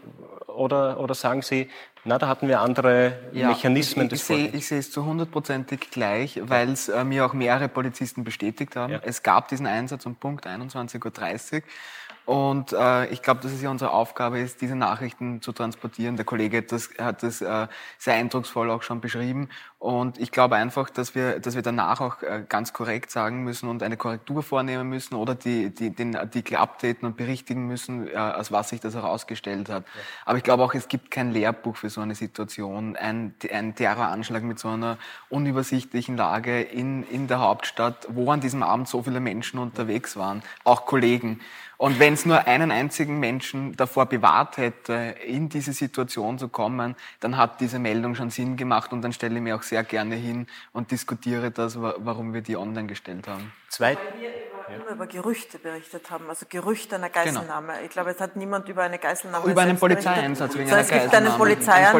oder, oder sagen Sie, na, da hatten wir andere ja, Mechanismen? Ich, ich, ich, sehe, ich sehe es zu hundertprozentig gleich, weil es äh, mir auch mehrere Polizisten bestätigt haben. Ja. Es gab diesen Einsatz um Punkt einundzwanzig Uhr dreißig. Und äh, ich glaube, dass es ja unsere Aufgabe ist, diese Nachrichten zu transportieren. Der Kollege hat das, hat das äh, sehr eindrucksvoll auch schon beschrieben. Und ich glaube einfach, dass wir, dass wir danach auch äh, ganz korrekt sagen müssen und eine Korrektur vornehmen müssen oder die, die, den Artikel updaten und berichtigen müssen, äh, aus was sich das herausgestellt hat. Ja. Aber ich glaube auch, es gibt kein Lehrbuch für so eine Situation. Ein, ein Terroranschlag mit so einer unübersichtlichen Lage in, in der Hauptstadt, wo an diesem Abend so viele Menschen unterwegs waren, auch Kollegen. Und wenn es nur einen einzigen Menschen davor bewahrt hätte, in diese Situation zu kommen, dann hat diese Meldung schon Sinn gemacht und dann stelle ich mich auch sehr gerne hin und diskutiere das, warum wir die online gestellt haben. Zwei. Weil wir über, ja. immer über Gerüchte berichtet haben, also Gerüchte einer Geiselnahme. Genau. Ich glaube, es hat niemand über eine Geiselnahme über einen Polizeieinsatz wegen einer Geiselnahme. Es gibt einen Polizeieinsatz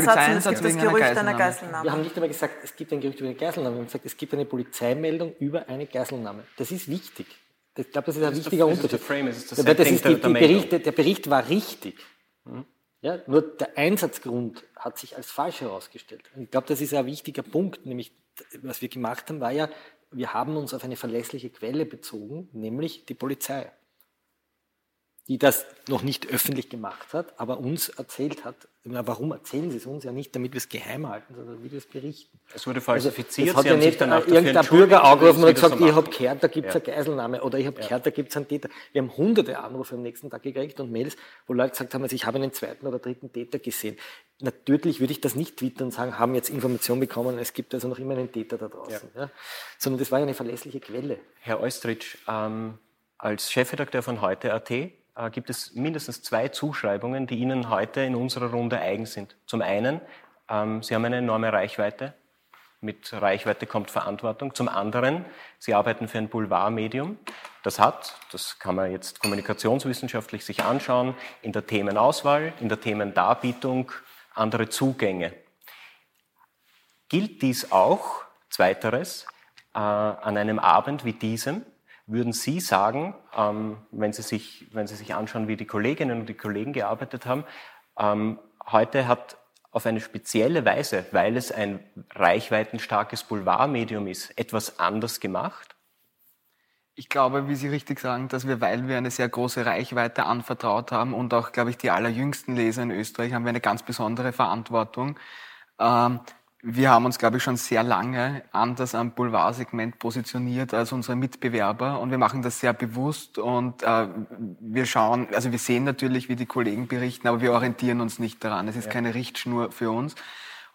und es gibt das Gerücht einer Geiselnahme. Wir haben nicht einmal gesagt, es gibt ein Gerücht über eine Geiselnahme. Wir haben gesagt, es gibt eine Polizeimeldung über eine Geiselnahme. Das ist wichtig. Ich glaube, das ist ein wichtiger Unterschied. Der Bericht war richtig. Mhm. Ja, nur der Einsatzgrund hat sich als falsch herausgestellt. Und ich glaube, das ist ein wichtiger Punkt. Nämlich, was wir gemacht haben, war ja, wir haben uns auf eine verlässliche Quelle bezogen, nämlich die Polizei, die das noch nicht öffentlich gemacht hat, aber uns erzählt hat. Na, warum erzählen Sie es uns ja nicht, damit wir es geheim halten, sondern damit wir es berichten? Es wurde falsifiziert. Also, es hat Sie ja nicht danach irgendein Bürger angerufen und gesagt, ich habe gehört, da gibt es ja. eine Geiselnahme oder ich habe ja. gehört, da gibt es einen Täter. Wir haben hunderte Anrufe am nächsten Tag gekriegt und Mails, wo Leute gesagt haben, also ich habe einen zweiten oder dritten Täter gesehen. Natürlich würde ich das nicht twittern und sagen, haben jetzt Information bekommen, es gibt also noch immer einen Täter da draußen. Ja. Ja? Sondern das war ja eine verlässliche Quelle. Herr Oistrich, ähm, als Chefredakteur von heute punkt a t gibt es mindestens zwei Zuschreibungen, die Ihnen heute in unserer Runde eigen sind. Zum einen, ähm, Sie haben eine enorme Reichweite. Mit Reichweite kommt Verantwortung. Zum anderen, Sie arbeiten für ein Boulevardmedium. Das hat, das kann man jetzt kommunikationswissenschaftlich sich anschauen, in der Themenauswahl, in der Themendarbietung andere Zugänge. Gilt dies auch, zweiteres, äh, an einem Abend wie diesem? Würden Sie sagen, ähm, wenn, Sie sich, wenn Sie sich anschauen, wie die Kolleginnen und die Kollegen gearbeitet haben, ähm, heute hat auf eine spezielle Weise, weil es ein reichweitenstarkes Boulevardmedium ist, etwas anders gemacht? Ich glaube, wie Sie richtig sagen, dass wir, weil wir eine sehr große Reichweite anvertraut haben und auch, glaube ich, die allerjüngsten Leser in Österreich, haben wir eine ganz besondere Verantwortung. Ähm, Wir haben uns, glaube ich, schon sehr lange anders am Boulevardsegment positioniert als unsere Mitbewerber und wir machen das sehr bewusst und äh, wir schauen, also wir sehen natürlich, wie die Kollegen berichten, aber wir orientieren uns nicht daran. Es ist ja. keine Richtschnur für uns.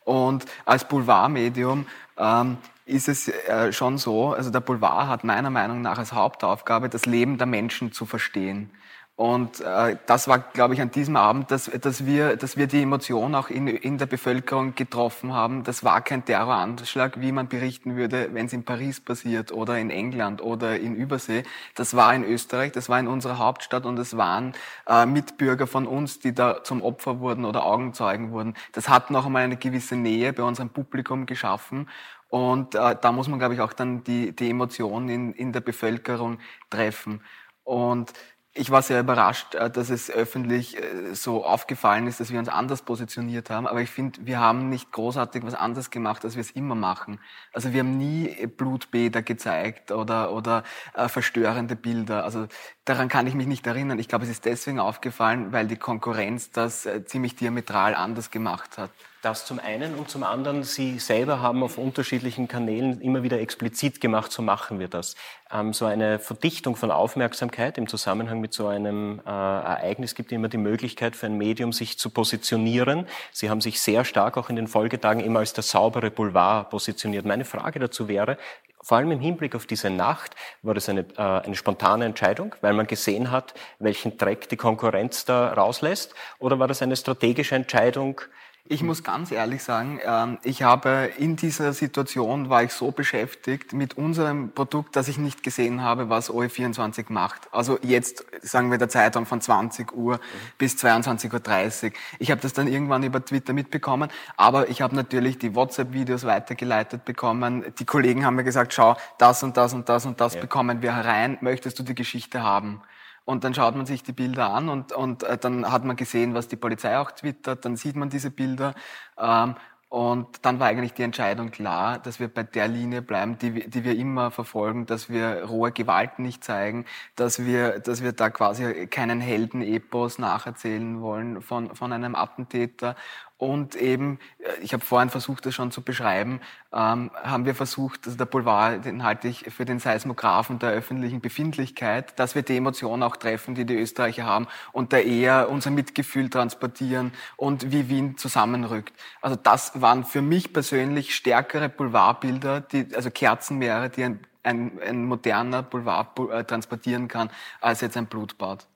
Und als Boulevardmedium ähm, ist es äh, schon so, also der Boulevard hat meiner Meinung nach als Hauptaufgabe, das Leben der Menschen zu verstehen. Und äh, das war, glaube ich, an diesem Abend, dass, dass, wir, dass wir die Emotion auch in, in der Bevölkerung getroffen haben. Das war kein Terroranschlag, wie man berichten würde, wenn es in Paris passiert oder in England oder in Übersee. Das war in Österreich, das war in unserer Hauptstadt und es waren äh, Mitbürger von uns, die da zum Opfer wurden oder Augenzeugen wurden. Das hat noch einmal eine gewisse Nähe bei unserem Publikum geschaffen. Und äh, da muss man, glaube ich, auch dann die, die Emotion in, in der Bevölkerung treffen. Und ich war sehr überrascht, dass es öffentlich so aufgefallen ist, dass wir uns anders positioniert haben. Aber ich finde, wir haben nicht großartig was anderes gemacht, als wir es immer machen. Also wir haben nie Blutbäder gezeigt oder, oder äh, verstörende Bilder. Also daran kann ich mich nicht erinnern. Ich glaube, es ist deswegen aufgefallen, weil die Konkurrenz das äh, ziemlich diametral anders gemacht hat. Das zum einen und zum anderen, Sie selber haben auf unterschiedlichen Kanälen immer wieder explizit gemacht, so machen wir das. Ähm, so eine Verdichtung von Aufmerksamkeit im Zusammenhang mit so einem äh, Ereignis gibt immer die Möglichkeit für ein Medium, sich zu positionieren. Sie haben sich sehr stark auch in den Folgetagen immer als der saubere Boulevard positioniert. Meine Frage dazu wäre, vor allem im Hinblick auf diese Nacht, war das eine, äh, eine spontane Entscheidung, weil man gesehen hat, welchen Dreck die Konkurrenz da rauslässt? Oder war das eine strategische Entscheidung? Ich muss ganz ehrlich sagen, ich habe in dieser Situation, war ich so beschäftigt mit unserem Produkt, dass ich nicht gesehen habe, was O E vierundzwanzig macht. Also jetzt, sagen wir, der Zeitraum von zwanzig Uhr mhm. bis zweiundzwanzig Uhr dreißig. Ich habe das dann irgendwann über Twitter mitbekommen, aber ich habe natürlich die WhatsApp-Videos weitergeleitet bekommen. Die Kollegen haben mir gesagt, schau, das und das und das und das ja. bekommen wir herein. Möchtest du die Geschichte haben? Und dann schaut man sich die Bilder an und, und dann hat man gesehen, was die Polizei auch twittert, dann sieht man diese Bilder. Ähm, und dann war eigentlich die Entscheidung klar, dass wir bei der Linie bleiben, die, die wir immer verfolgen, dass wir rohe Gewalt nicht zeigen, dass wir, dass wir da quasi keinen Heldenepos nacherzählen wollen von, von einem Attentäter. Und eben, ich habe vorhin versucht, das schon zu beschreiben, ähm, haben wir versucht, also der Boulevard, den halte ich für den Seismographen der öffentlichen Befindlichkeit, dass wir die Emotionen auch treffen, die die Österreicher haben und da eher unser Mitgefühl transportieren und wie Wien zusammenrückt. Also das waren für mich persönlich stärkere Boulevardbilder, die, also Kerzenmeere, die ein, ein, ein moderner Boulevard äh, transportieren kann, als jetzt ein Blutbad.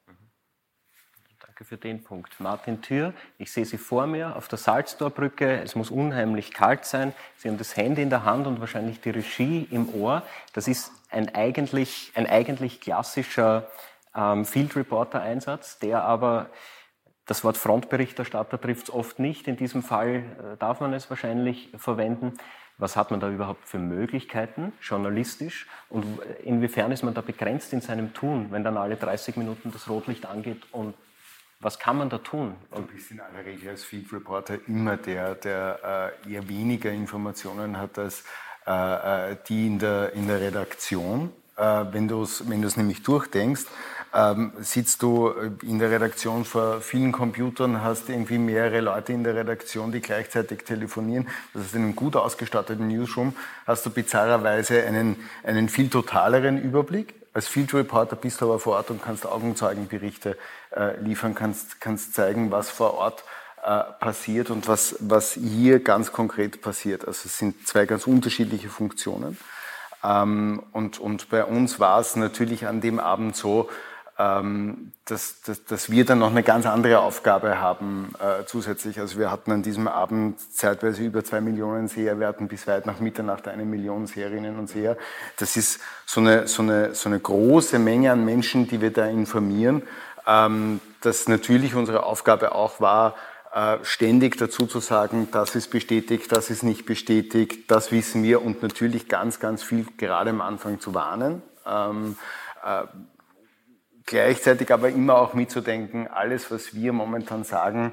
Für den Punkt. Martin Thür, ich sehe Sie vor mir auf der Salztorbrücke. Es muss unheimlich kalt sein. Sie haben das Handy in der Hand und wahrscheinlich die Regie im Ohr. Das ist ein eigentlich, ein eigentlich klassischer ähm, Field Reporter-Einsatz, der aber, das Wort Frontberichterstatter trifft es oft nicht. In diesem Fall äh, darf man es wahrscheinlich verwenden. Was hat man da überhaupt für Möglichkeiten, journalistisch? Und inwiefern ist man da begrenzt in seinem Tun, wenn dann alle dreißig Minuten das Rotlicht angeht und was kann man da tun? Du bist in aller Regel als Field Reporter immer der, der äh, eher weniger Informationen hat als äh, die in der, in der Redaktion. Äh, wenn du es wenn du's nämlich durchdenkst, ähm, sitzt du in der Redaktion vor vielen Computern, hast irgendwie mehrere Leute in der Redaktion, die gleichzeitig telefonieren. Das heißt, in einem gut ausgestatteten Newsroom hast du bizarrerweise einen, einen viel totaleren Überblick. Als Field Reporter bist du aber vor Ort und kannst Augenzeugenberichte äh, liefern, kannst, kannst zeigen, was vor Ort äh, passiert und was, was hier ganz konkret passiert. Also es sind zwei ganz unterschiedliche Funktionen. Ähm, und, und bei uns war es natürlich an dem Abend so, ähm, dass, dass, dass wir dann noch eine ganz andere Aufgabe haben äh, zusätzlich. Also wir hatten an diesem Abend zeitweise über zwei Millionen Seher, wir hatten bis weit nach Mitternacht eine Million Seherinnen und Seher. Das ist so eine, so eine, so eine große Menge an Menschen, die wir da informieren, ähm, dass natürlich unsere Aufgabe auch war, äh, ständig dazu zu sagen, das ist bestätigt, das ist nicht bestätigt, das wissen wir und natürlich ganz, ganz viel gerade am Anfang zu warnen. Ähm, äh, Gleichzeitig aber immer auch mitzudenken, alles, was wir momentan sagen,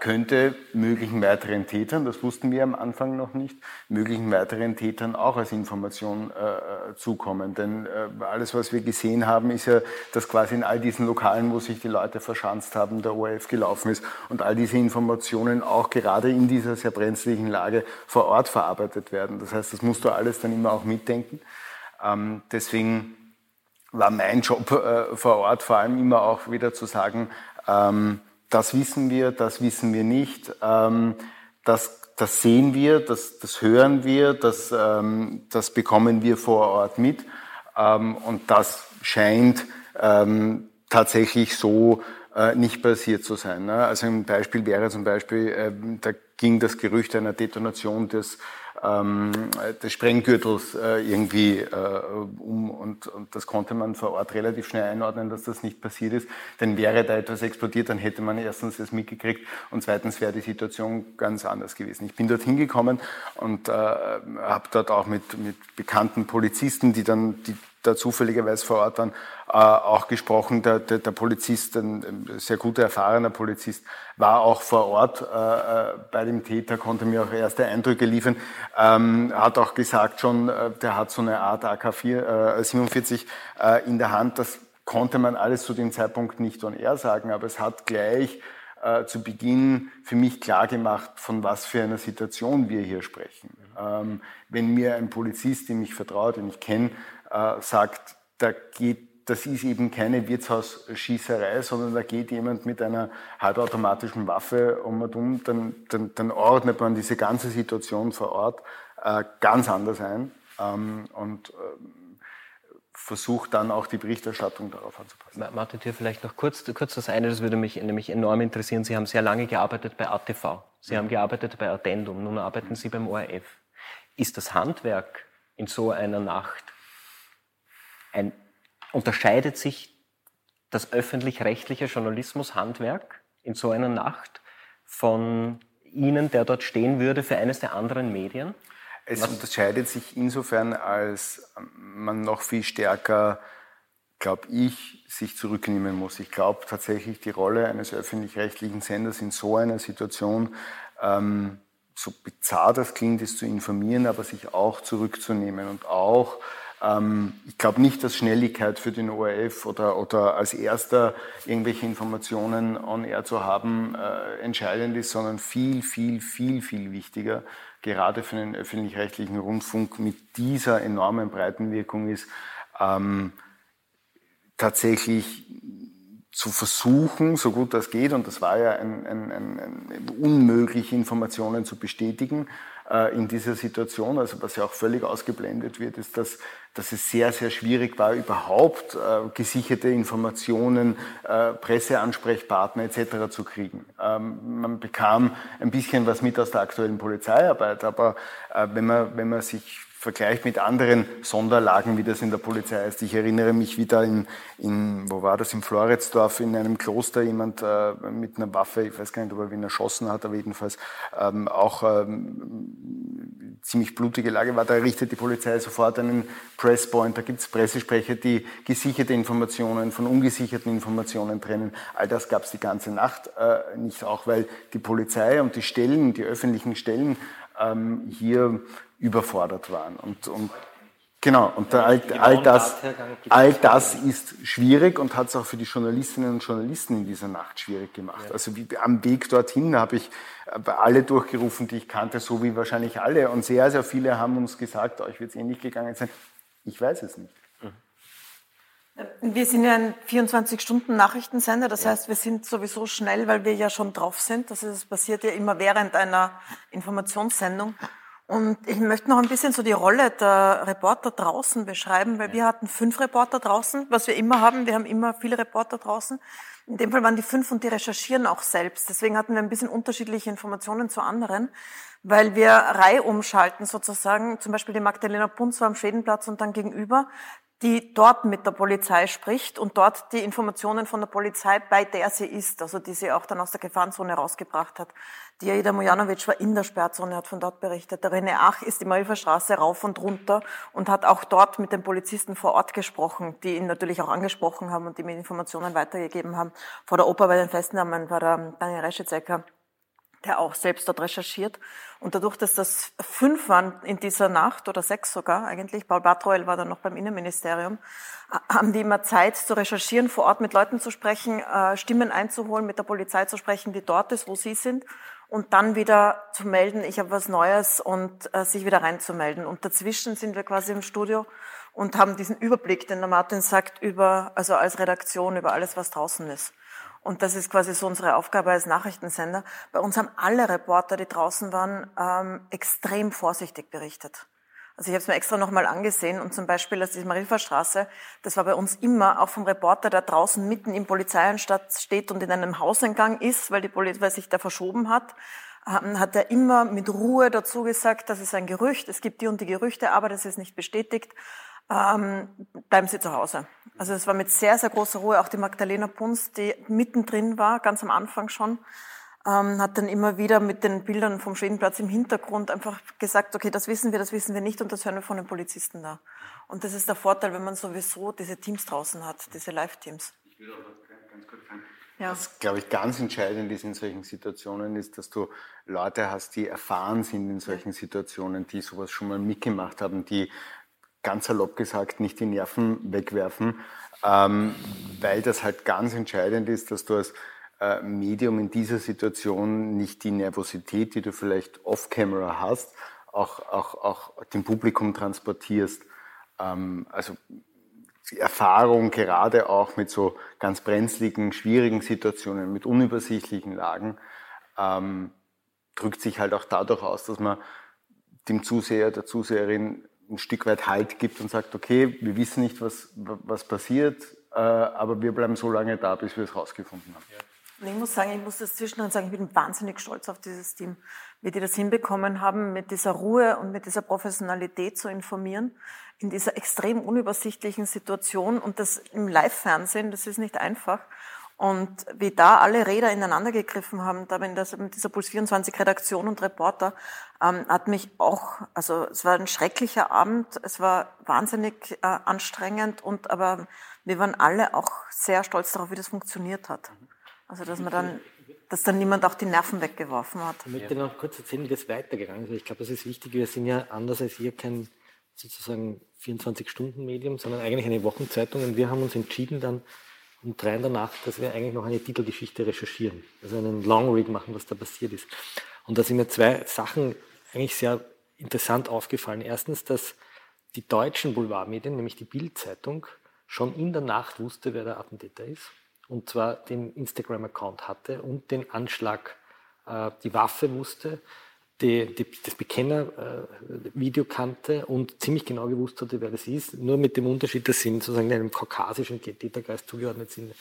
könnte möglichen weiteren Tätern, das wussten wir am Anfang noch nicht, möglichen weiteren Tätern auch als Information zukommen. Denn alles, was wir gesehen haben, ist ja, dass quasi in all diesen Lokalen, wo sich die Leute verschanzt haben, der O R F gelaufen ist und all diese Informationen auch gerade in dieser sehr brenzlichen Lage vor Ort verarbeitet werden. Das heißt, das musst du alles dann immer auch mitdenken. Deswegen war mein Job äh, vor Ort vor allem immer auch wieder zu sagen, ähm, das wissen wir, das wissen wir nicht, ähm, das, das sehen wir, das, das hören wir, das, ähm, das bekommen wir vor Ort mit ähm, und das scheint ähm, tatsächlich so äh, nicht passiert zu sein. Ne? Also ein Beispiel wäre zum Beispiel, äh, da ging das Gerücht einer Detonation des des Sprenggürtels äh, irgendwie äh, um und, und das konnte man vor Ort relativ schnell einordnen, dass das nicht passiert ist. Denn wäre da etwas explodiert, dann hätte man erstens das mitgekriegt und zweitens wäre die Situation ganz anders gewesen. Ich bin dort hingekommen und äh, habe dort auch mit, mit bekannten Polizisten, die dann die da zufälligerweise vor Ort waren, äh, auch gesprochen. Der, der, der Polizist, ein sehr guter, erfahrener Polizist, war auch vor Ort äh, bei dem Täter, konnte mir auch erste Eindrücke liefern, ähm, hat auch gesagt schon, äh, der hat so eine Art A K siebenundvierzig äh, in der Hand. Das konnte man alles zu dem Zeitpunkt nicht on air sagen, aber es hat gleich äh, zu Beginn für mich klar gemacht, von was für einer Situation wir hier sprechen. Ähm, wenn mir ein Polizist, dem ich vertraue, den ich kenne, äh, sagt, da geht das ist eben keine Wirtshausschießerei, sondern da geht jemand mit einer halbautomatischen Waffe um und um, dann, dann, dann ordnet man diese ganze Situation vor Ort äh, ganz anders ein ähm, und äh, versucht dann auch die Berichterstattung darauf anzupassen. Martin Thür, vielleicht noch kurz, kurz das eine, das würde mich nämlich enorm interessieren. Sie haben sehr lange gearbeitet bei A T V, Sie mhm. haben gearbeitet bei Addendum, nun arbeiten mhm. Sie beim O R F. Ist das Handwerk in so einer Nacht ein Unterscheidet sich das öffentlich-rechtliche Journalismushandwerk in so einer Nacht von Ihnen, der dort stehen würde, für eines der anderen Medien? Es Was? unterscheidet sich insofern, als man noch viel stärker, glaube ich, sich zurücknehmen muss. Ich glaube tatsächlich, die Rolle eines öffentlich-rechtlichen Senders in so einer Situation, ähm, so bizarr das klingt, ist zu informieren, aber sich auch zurückzunehmen und auch ich glaube nicht, dass Schnelligkeit für den O R F oder, oder als erster irgendwelche Informationen on air zu haben äh, entscheidend ist, sondern viel, viel, viel, viel wichtiger, gerade für den öffentlich-rechtlichen Rundfunk mit dieser enormen Breitenwirkung ist, ähm, tatsächlich zu versuchen, so gut das geht, und das war ja ein, ein, ein, ein unmöglich, Informationen zu bestätigen, in dieser Situation, also was ja auch völlig ausgeblendet wird, ist, dass, dass es sehr, sehr schwierig war, überhaupt äh, gesicherte Informationen, äh, Presseansprechpartner et cetera zu kriegen. Ähm, man bekam ein bisschen was mit aus der aktuellen Polizeiarbeit, aber äh, wenn man, wenn man sich vergleicht mit anderen Sonderlagen, wie das in der Polizei ist. Ich erinnere mich, wie da in, in wo war das, in Floridsdorf, in einem Kloster jemand äh, mit einer Waffe, ich weiß gar nicht, ob er wen erschossen hat, aber jedenfalls ähm, auch ähm, ziemlich blutige Lage war. Da errichtet die Polizei sofort einen Presspoint, da gibt es Pressesprecher, die gesicherte Informationen von ungesicherten Informationen trennen. All das gab es die ganze Nacht äh, nicht, auch weil die Polizei und die Stellen, die öffentlichen Stellen ähm, hier überfordert waren. Und, und genau, und da, all, all, das, all das ist schwierig und hat es auch für die Journalistinnen und Journalisten in dieser Nacht schwierig gemacht. Also wie, am Weg dorthin habe ich alle durchgerufen, die ich kannte, so wie wahrscheinlich alle. Und sehr, sehr viele haben uns gesagt, euch wird es ähnlich gegangen sein. Ich weiß es nicht. Wir sind ja ein vierundzwanzig-Stunden-Nachrichtensender, das heißt, wir sind sowieso schnell, weil wir ja schon drauf sind. Das ist, passiert ja immer während einer Informationssendung. Und ich möchte noch ein bisschen so die Rolle der Reporter draußen beschreiben, weil wir hatten fünf Reporter draußen, was wir immer haben. Wir haben immer viele Reporter draußen. In dem Fall waren die fünf und die recherchieren auch selbst. Deswegen hatten wir ein bisschen unterschiedliche Informationen zu anderen, weil wir Reihe umschalten sozusagen. Zum Beispiel die Magdalena Punz war am Schwedenplatz und dann gegenüber, die dort mit der Polizei spricht und dort die Informationen von der Polizei, bei der sie ist, also die sie auch dann aus der Gefahrenzone rausgebracht hat. Die Aida Mujanović war in der Sperrzone, hat von dort berichtet. Der René Ach ist die Mariahilfer Straße rauf und runter und hat auch dort mit den Polizisten vor Ort gesprochen, die ihn natürlich auch angesprochen haben und die mir Informationen weitergegeben haben. Vor der Oper bei den Festnahmen war der David Reschetzecker, der auch selbst dort recherchiert. Und dadurch, dass das fünf waren in dieser Nacht oder sechs sogar eigentlich, Paul Batruel war dann noch beim Innenministerium, haben die immer Zeit zu recherchieren, vor Ort mit Leuten zu sprechen, Stimmen einzuholen, mit der Polizei zu sprechen, die dort ist, wo sie sind. Und dann wieder zu melden, ich habe was Neues und äh, sich wieder reinzumelden. Und dazwischen sind wir quasi im Studio und haben diesen Überblick, den der Martin sagt, über, also als Redaktion, über alles, was draußen ist. Und das ist quasi so unsere Aufgabe als Nachrichtensender. Bei uns haben alle Reporter, die draußen waren, ähm, extrem vorsichtig berichtet. Also ich habe es mir extra nochmal angesehen und zum Beispiel, dass die Mariahilfer Straße, das war bei uns immer auch vom Reporter, der draußen mitten im Polizeieinsatz steht und in einem Hauseingang ist, weil die Polizei sich da verschoben hat, hat er immer mit Ruhe dazu gesagt, das ist ein Gerücht, es gibt die und die Gerüchte, aber das ist nicht bestätigt, ähm, bleiben Sie zu Hause. Also es war mit sehr, sehr großer Ruhe, auch die Magdalena Punz, die mittendrin war, ganz am Anfang schon, Ähm, hat dann immer wieder mit den Bildern vom Schwedenplatz im Hintergrund einfach gesagt, okay, das wissen wir, das wissen wir nicht und das hören wir von den Polizisten da. Und das ist der Vorteil, wenn man sowieso diese Teams draußen hat, diese Live-Teams. Ich will aber ganz kurz sagen, ja. Was, glaube ich, ganz entscheidend ist in solchen Situationen, ist, dass du Leute hast, die erfahren sind in solchen Situationen, die sowas schon mal mitgemacht haben, die ganz salopp gesagt nicht die Nerven wegwerfen, ähm, weil das halt ganz entscheidend ist, dass du als äh, Medium in dieser Situation nicht die Nervosität, die du vielleicht off-camera hast, auch, auch, auch dem Publikum transportierst. Ähm, also die Erfahrung gerade auch mit so ganz brenzligen, schwierigen Situationen, mit unübersichtlichen Lagen, ähm, drückt sich halt auch dadurch aus, dass man dem Zuseher, der Zuseherin ein Stück weit Halt gibt und sagt, okay, wir wissen nicht, was, was passiert, äh, aber wir bleiben so lange da, bis wir es rausgefunden haben. Ja. Ich muss sagen, ich muss das zwischendurch sagen, ich bin wahnsinnig stolz auf dieses Team, wie die das hinbekommen haben, mit dieser Ruhe und mit dieser Professionalität zu informieren, in dieser extrem unübersichtlichen Situation und das im Live-Fernsehen, das ist nicht einfach. Und wie da alle Räder ineinander gegriffen haben, da bin das mit dieser Puls vierundzwanzig Redaktion und Reporter, ähm, hat mich auch, also es war ein schrecklicher Abend, es war wahnsinnig äh, anstrengend und aber wir waren alle auch sehr stolz darauf, wie das funktioniert hat. Also dass man dann, dass dann niemand auch die Nerven weggeworfen hat. Ich möchte noch kurz erzählen, wie das weitergegangen ist. Ich glaube, das ist wichtig. Wir sind ja anders als ihr kein sozusagen vierundzwanzig-Stunden-Medium, sondern eigentlich eine Wochenzeitung und wir haben uns entschieden dann um drei in der Nacht, dass wir eigentlich noch eine Titelgeschichte recherchieren, also einen Longread machen, was da passiert ist. Und da sind mir zwei Sachen eigentlich sehr interessant aufgefallen. Erstens, dass die deutschen Boulevardmedien, nämlich die Bild-Zeitung, schon in der Nacht wusste, wer der Attentäter ist, und zwar den Instagram-Account hatte und den Anschlag, äh, die Waffe wusste, die, die, das Bekenner-Video äh, kannte und ziemlich genau gewusst hatte, wer das ist, nur mit dem Unterschied, dass sie sozusagen einem kaukasischen Tätergeist zugeordnet sind.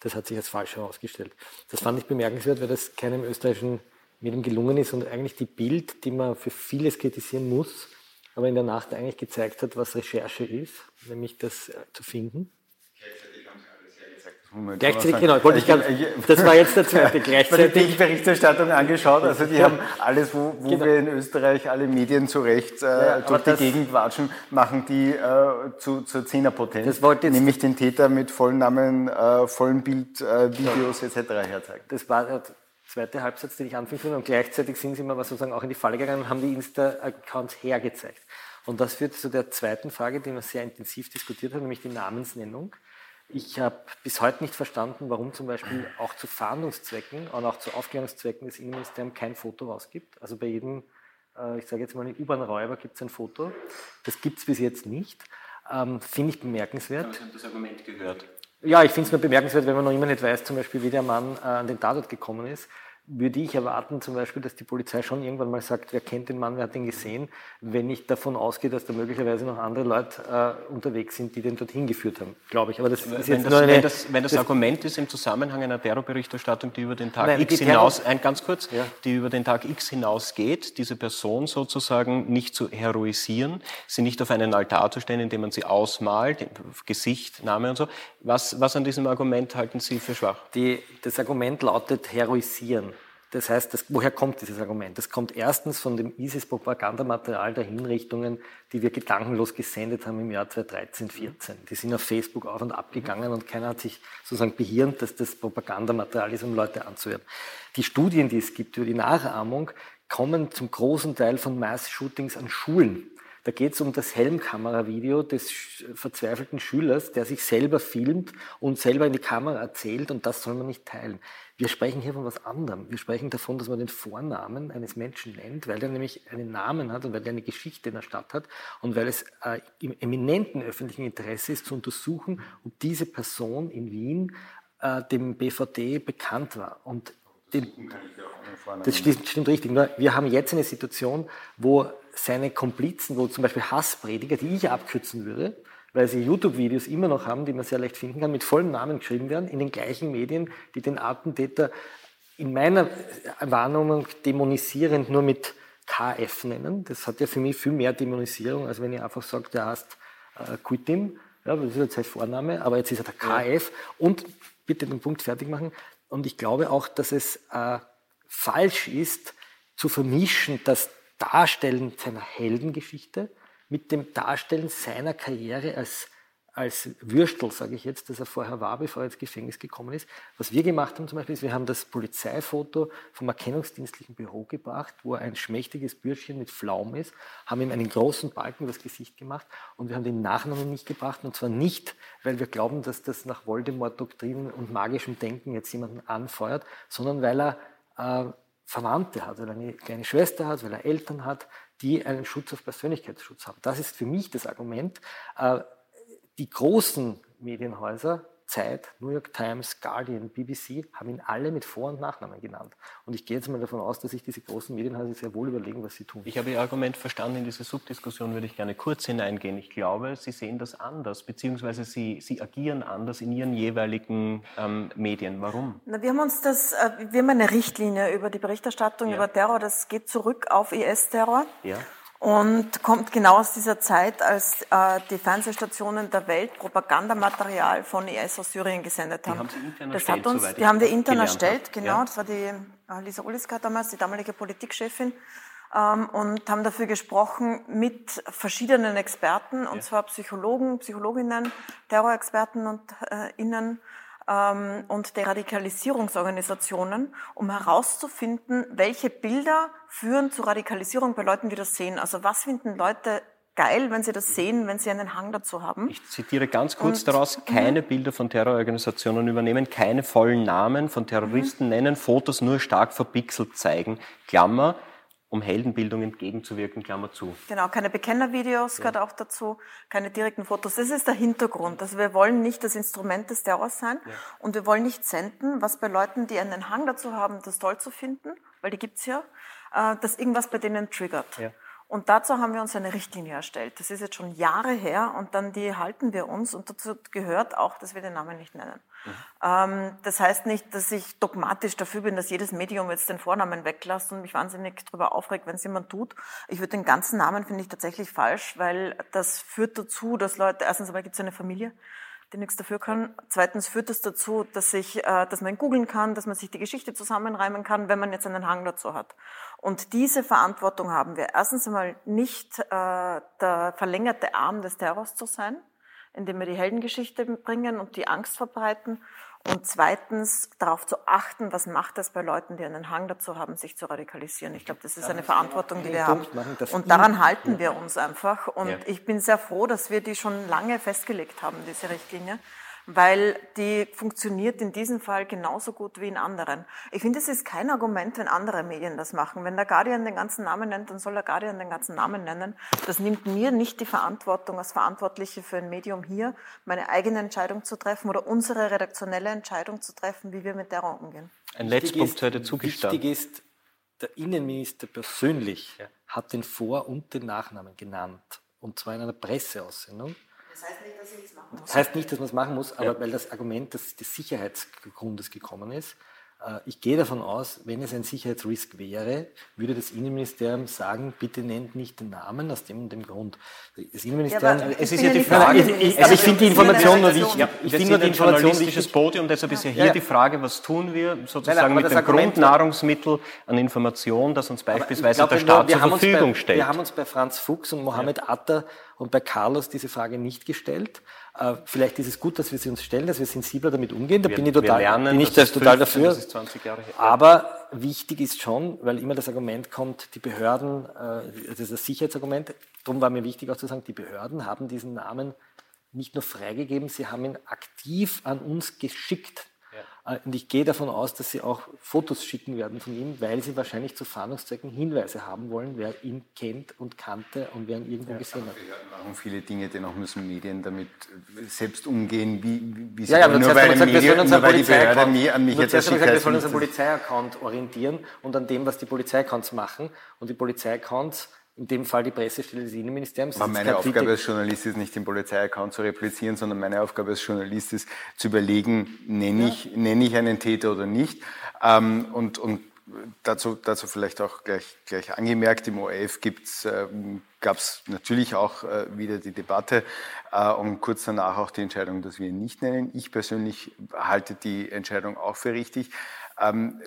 Das hat sich als falsch herausgestellt. Das fand ich bemerkenswert, weil das keinem österreichischen Medium gelungen ist und eigentlich die Bild, die man für vieles kritisieren muss, aber in der Nacht eigentlich gezeigt hat, was Recherche ist, nämlich das äh, zu finden. Moment, gleichzeitig, genau, wollte ich ganz, das war jetzt der zweite, gleichzeitig. Die Berichterstattung angeschaut, also die haben alles, wo, wo genau. wir in Österreich alle Medien zu Recht äh, ja, durch die das, Gegend watschen, machen die äh, zu, zur Zehnerpotenz, nämlich den Täter mit vollen Namen, äh, vollen Bild, äh, Videos et cetera herzeigen. Das war der zweite Halbsatz, den ich anfangen will, und gleichzeitig sind sie mal sozusagen auch in die Falle gegangen und haben die Insta-Accounts hergezeigt. Und das führt zu der zweiten Frage, die wir sehr intensiv diskutiert haben, nämlich die Namensnennung. Ich habe bis heute nicht verstanden, warum zum Beispiel auch zu Fahndungszwecken und auch zu Aufklärungszwecken das Innenministerium kein Foto rausgibt. Also bei jedem, äh, ich sage jetzt mal, U-Bahn-Räuber gibt es ein Foto. Das gibt es bis jetzt nicht. Ähm, finde ich bemerkenswert. Aber Sie haben das Argument gehört. Ja, ich finde es nur bemerkenswert, wenn man noch immer nicht weiß, zum Beispiel, wie der Mann äh, an den Tatort gekommen ist. Würde ich erwarten zum Beispiel, dass die Polizei schon irgendwann mal sagt, wer kennt den Mann, wer hat den gesehen, wenn ich davon ausgehe, dass da möglicherweise noch andere Leute äh, unterwegs sind, die den dorthin geführt haben, glaube ich. Aber das ist jetzt das, nur eine... Wenn das, wenn das, das Argument ist im Zusammenhang einer Terrorberichterstattung, die über den Tag nein, X hinaus, Terror- ein, ganz kurz, ja. die über den Tag X hinausgeht, diese Person sozusagen nicht zu heroisieren, sie nicht auf einen Altar zu stellen, indem man sie ausmalt, Gesicht, Name und so. Was, was an diesem Argument halten Sie für schwach? Die, das Argument lautet heroisieren. Das heißt, das, woher kommt dieses Argument? Das kommt erstens von dem ISIS-Propagandamaterial der Hinrichtungen, die wir gedankenlos gesendet haben im Jahr zweitausenddreizehn, vierzehn. Die sind auf Facebook auf und ab gegangen und keiner hat sich sozusagen behirnt, dass das Propagandamaterial ist, um Leute anzuhören. Die Studien, die es gibt über die Nachahmung, kommen zum großen Teil von Mass-Shootings an Schulen. Da geht es um das Helmkamera-Video des verzweifelten Schülers, der sich selber filmt und selber in die Kamera erzählt, und das soll man nicht teilen. Wir sprechen hier von was anderem. Wir sprechen davon, dass man den Vornamen eines Menschen nennt, weil er nämlich einen Namen hat und weil er eine Geschichte in der Stadt hat und weil es äh, im eminenten öffentlichen Interesse ist, zu untersuchen, ob diese Person in Wien äh, dem B V D bekannt war. Und Den, das stimmt, stimmt richtig. Nur wir haben jetzt eine Situation, wo seine Komplizen, wo zum Beispiel Hassprediger, die ich abkürzen würde, weil sie YouTube-Videos immer noch haben, die man sehr leicht finden kann, mit vollem Namen geschrieben werden, in den gleichen Medien, die den Attentäter in meiner Wahrnehmung dämonisierend nur mit K F nennen. Das hat ja für mich viel mehr Dämonisierung, als wenn ihr einfach sagt, der heißt äh, Quitim. Ja, das ist jetzt sein Vorname, aber jetzt ist er der K F. Und bitte den Punkt fertig machen. Und ich glaube auch, dass es äh, falsch ist, zu vermischen das Darstellen seiner Heldengeschichte mit dem Darstellen seiner Karriere als als Würstel, sage ich jetzt, dass er vorher war, bevor er ins Gefängnis gekommen ist. Was wir gemacht haben zum Beispiel ist, wir haben das Polizeifoto vom erkennungsdienstlichen Büro gebracht, wo ein schmächtiges Bürschchen mit Flaum ist, haben ihm einen großen Balken übers Gesicht gemacht und wir haben den Nachnamen nicht gebracht, und zwar nicht, weil wir glauben, dass das nach Voldemort-Doktrinen und magischem Denken jetzt jemanden anfeuert, sondern weil er äh, Verwandte hat, weil er eine kleine Schwester hat, weil er Eltern hat, die einen Schutz auf Persönlichkeitsschutz haben. Das ist für mich das Argument. Äh, Die großen Medienhäuser, Zeit, New York Times, Guardian, B B C, haben ihn alle mit Vor- und Nachnamen genannt. Und ich gehe jetzt mal davon aus, dass sich diese großen Medienhäuser sehr wohl überlegen, was sie tun. Ich habe Ihr Argument verstanden. In diese Subdiskussion würde ich gerne kurz hineingehen. Ich glaube, Sie sehen das anders, beziehungsweise Sie, Sie agieren anders in Ihren jeweiligen ähm, Medien. Warum? Na, wir haben uns das, äh, wir haben eine Richtlinie über die Berichterstattung, ja, über Terror. Das geht zurück auf I S-Terror. Ja. Und kommt genau aus dieser Zeit, als äh, die Fernsehstationen der Welt Propagandamaterial von I S aus Syrien gesendet haben. Die haben das hat uns, die haben die intern erstellt, genau. Ja. Das war die äh, Lisa Uliska damals, die damalige Politikchefin, ähm, und haben dafür gesprochen mit verschiedenen Experten, und ja, zwar Psychologen, Psychologinnen, Terrorexperten und äh, innen ähm, und Deradikalisierungsorganisationen, um herauszufinden, welche Bilder führen zu Radikalisierung bei Leuten, die das sehen. Also was finden Leute geil, wenn sie das sehen, wenn sie einen Hang dazu haben? Ich zitiere ganz kurz und, daraus, keine Bilder von Terrororganisationen übernehmen, keine vollen Namen von Terroristen nennen, Fotos nur stark verpixelt zeigen, Klammer, um Heldenbildung entgegenzuwirken, Klammer zu. Genau, keine Bekennervideos, ja, gehört auch dazu, keine direkten Fotos. Das ist der Hintergrund. Also wir wollen nicht das Instrument des Terrors sein, ja, und wir wollen nicht senden, was bei Leuten, die einen Hang dazu haben, das toll zu finden, weil die gibt's ja, dass irgendwas bei denen triggert. Ja. Und dazu haben wir uns eine Richtlinie erstellt. Das ist jetzt schon Jahre her, und dann die halten wir uns, und dazu gehört auch, dass wir den Namen nicht nennen. Mhm. Ähm, das heißt nicht, dass ich dogmatisch dafür bin, dass jedes Medium jetzt den Vornamen weglässt und mich wahnsinnig darüber aufregt, wenn es jemand tut. Ich würde den ganzen Namen, finde ich, tatsächlich falsch, weil das führt dazu, dass Leute, erstens einmal gibt es eine Familie, die nichts dafür kann. Zweitens führt es das dazu, dass ich, äh, dass man googeln kann, dass man sich die Geschichte zusammenreimen kann, wenn man jetzt einen Hang dazu hat. Und diese Verantwortung haben wir. Erstens einmal nicht äh, der verlängerte Arm des Terrors zu sein, indem wir die Heldengeschichte bringen und die Angst verbreiten. Und zweitens darauf zu achten, was macht das bei Leuten, die einen Hang dazu haben, sich zu radikalisieren. Ich glaube, das ist eine Verantwortung, die wir haben. Und daran halten wir uns einfach. Und ja, ich bin sehr froh, dass wir die schon lange festgelegt haben, diese Richtlinie, weil die funktioniert in diesem Fall genauso gut wie in anderen. Ich finde, es ist kein Argument, wenn andere Medien das machen. Wenn der Guardian den ganzen Namen nennt, dann soll der Guardian den ganzen Namen nennen. Das nimmt mir nicht die Verantwortung als Verantwortliche für ein Medium hier, meine eigene Entscheidung zu treffen oder unsere redaktionelle Entscheidung zu treffen, wie wir mit der umgehen. Ein Letztpunkt sei dazu gestanden. Wichtig ist, der Innenminister persönlich hat den Vor- und den Nachnamen genannt, und zwar in einer Presseaussendung. Das heißt nicht, dass ich es machen muss. Das heißt nicht, dass man es machen muss, aber ja, weil das Argument des, des Sicherheitsgrundes gekommen ist. Äh, ich gehe davon aus, wenn es ein Sicherheitsrisk wäre, würde das Innenministerium sagen, bitte nennt nicht den Namen aus dem und dem Grund. Das Innenministerium... Ja, es ist ja die Frage... Frage ich, ich, also ich finde die Information nur wichtig. Ja, ich finde ein journalistisches Podium, deshalb ist ja hier ja, ja. die Frage, was tun wir sozusagen Nein, mit dem Grundnahrungsmittel an Information, das uns beispielsweise glaub, der Staat zur Verfügung bei, stellt. Wir haben uns bei Franz Fuchs und Mohammed ja. Atta und bei Carlos diese Frage nicht gestellt. Äh, vielleicht ist es gut, dass wir sie uns stellen, dass wir sensibler damit umgehen. Da wir, bin ich total, lernen, bin ich das total fünfzehn, dafür. Das ist zwanzig Jahre her. Aber wichtig ist schon, weil immer das Argument kommt, die Behörden, äh, das ist das Sicherheitsargument, darum war mir wichtig auch zu sagen, die Behörden haben diesen Namen nicht nur freigegeben, sie haben ihn aktiv an uns geschickt. Ja. Äh, und ich gehe davon aus, dass sie auch Fotos schicken werden von ihm, weil sie wahrscheinlich zu Fahndungszwecken Hinweise haben wollen, wer ihn kennt und kannte und wer ihn irgendwo ja, gesehen hat. Wir machen viele Dinge, dennoch müssen Medien damit selbst umgehen, wie, wie sie ja, ja, nur weil, gesagt, Medien, nur weil die Behörde mir, an mich jetzt erschickt hat. Wir sollen uns am Polizeiaccount orientieren und an dem, was die Polizeiaccounts machen. Und die Polizeiaccounts, in dem Fall die Pressestelle des Innenministeriums. Aber meine Aufgabe als Journalist ist nicht, den Polizeiaccount zu replizieren, sondern meine Aufgabe als Journalist ist, zu überlegen, nenne ich, ja. nenne ich einen Täter oder nicht. Ähm, und und dazu, dazu vielleicht auch gleich, gleich angemerkt, im O R F gibt's, äh, gab's natürlich auch äh, wieder die Debatte äh, und kurz danach auch die Entscheidung, dass wir ihn nicht nennen. Ich persönlich halte die Entscheidung auch für richtig. Ähm,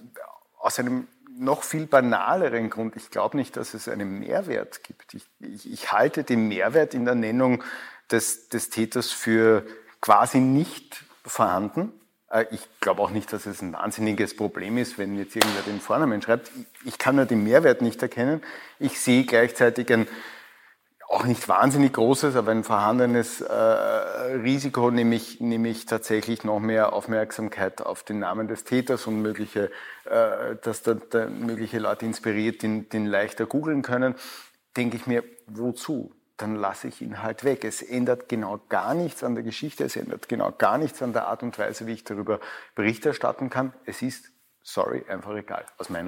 aus einem noch viel banaleren Grund. Ich glaube nicht, dass es einen Mehrwert gibt. Ich, ich, ich halte den Mehrwert in der Nennung des, des Täters für quasi nicht vorhanden. Ich glaube auch nicht, dass es ein wahnsinniges Problem ist, wenn jetzt irgendwer den Vornamen schreibt. Ich kann nur den Mehrwert nicht erkennen. Ich sehe gleichzeitig ein auch nicht wahnsinnig großes, aber ein vorhandenes äh, Risiko, nämlich, nämlich tatsächlich noch mehr Aufmerksamkeit auf den Namen des Täters und mögliche, äh, dass da, da mögliche Leute inspiriert, den, den leichter googeln können. Denke ich mir, wozu? Dann lasse ich ihn halt weg. Es ändert genau gar nichts an der Geschichte, es ändert genau gar nichts an der Art und Weise, wie ich darüber Bericht erstatten kann. Es ist, sorry, einfach egal. Aus meiner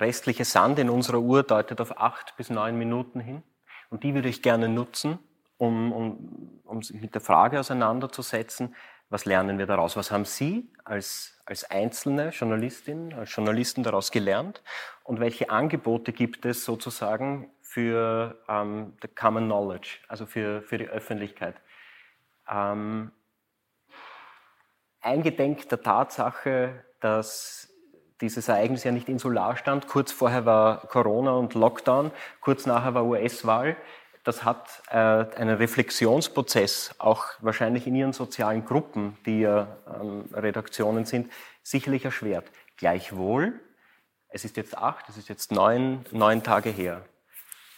restliche Sand in unserer Uhr deutet auf acht bis neun Minuten hin. Und die würde ich gerne nutzen, um, um, um sich mit der Frage auseinanderzusetzen, was lernen wir daraus? Was haben Sie als, als einzelne Journalistin, als Journalisten daraus gelernt? Und welche Angebote gibt es sozusagen für ähm, the common knowledge, also für, für die Öffentlichkeit? Ähm, eingedenk der Tatsache, dass dieses Ereignis ja nicht insular stand. Kurz vorher war Corona und Lockdown, kurz nachher war U S-Wahl. Das hat äh, einen Reflexionsprozess, auch wahrscheinlich in Ihren sozialen Gruppen, die ja ähm, Redaktionen sind, sicherlich erschwert. Gleichwohl, es ist jetzt acht, es ist jetzt neun, neun Tage her.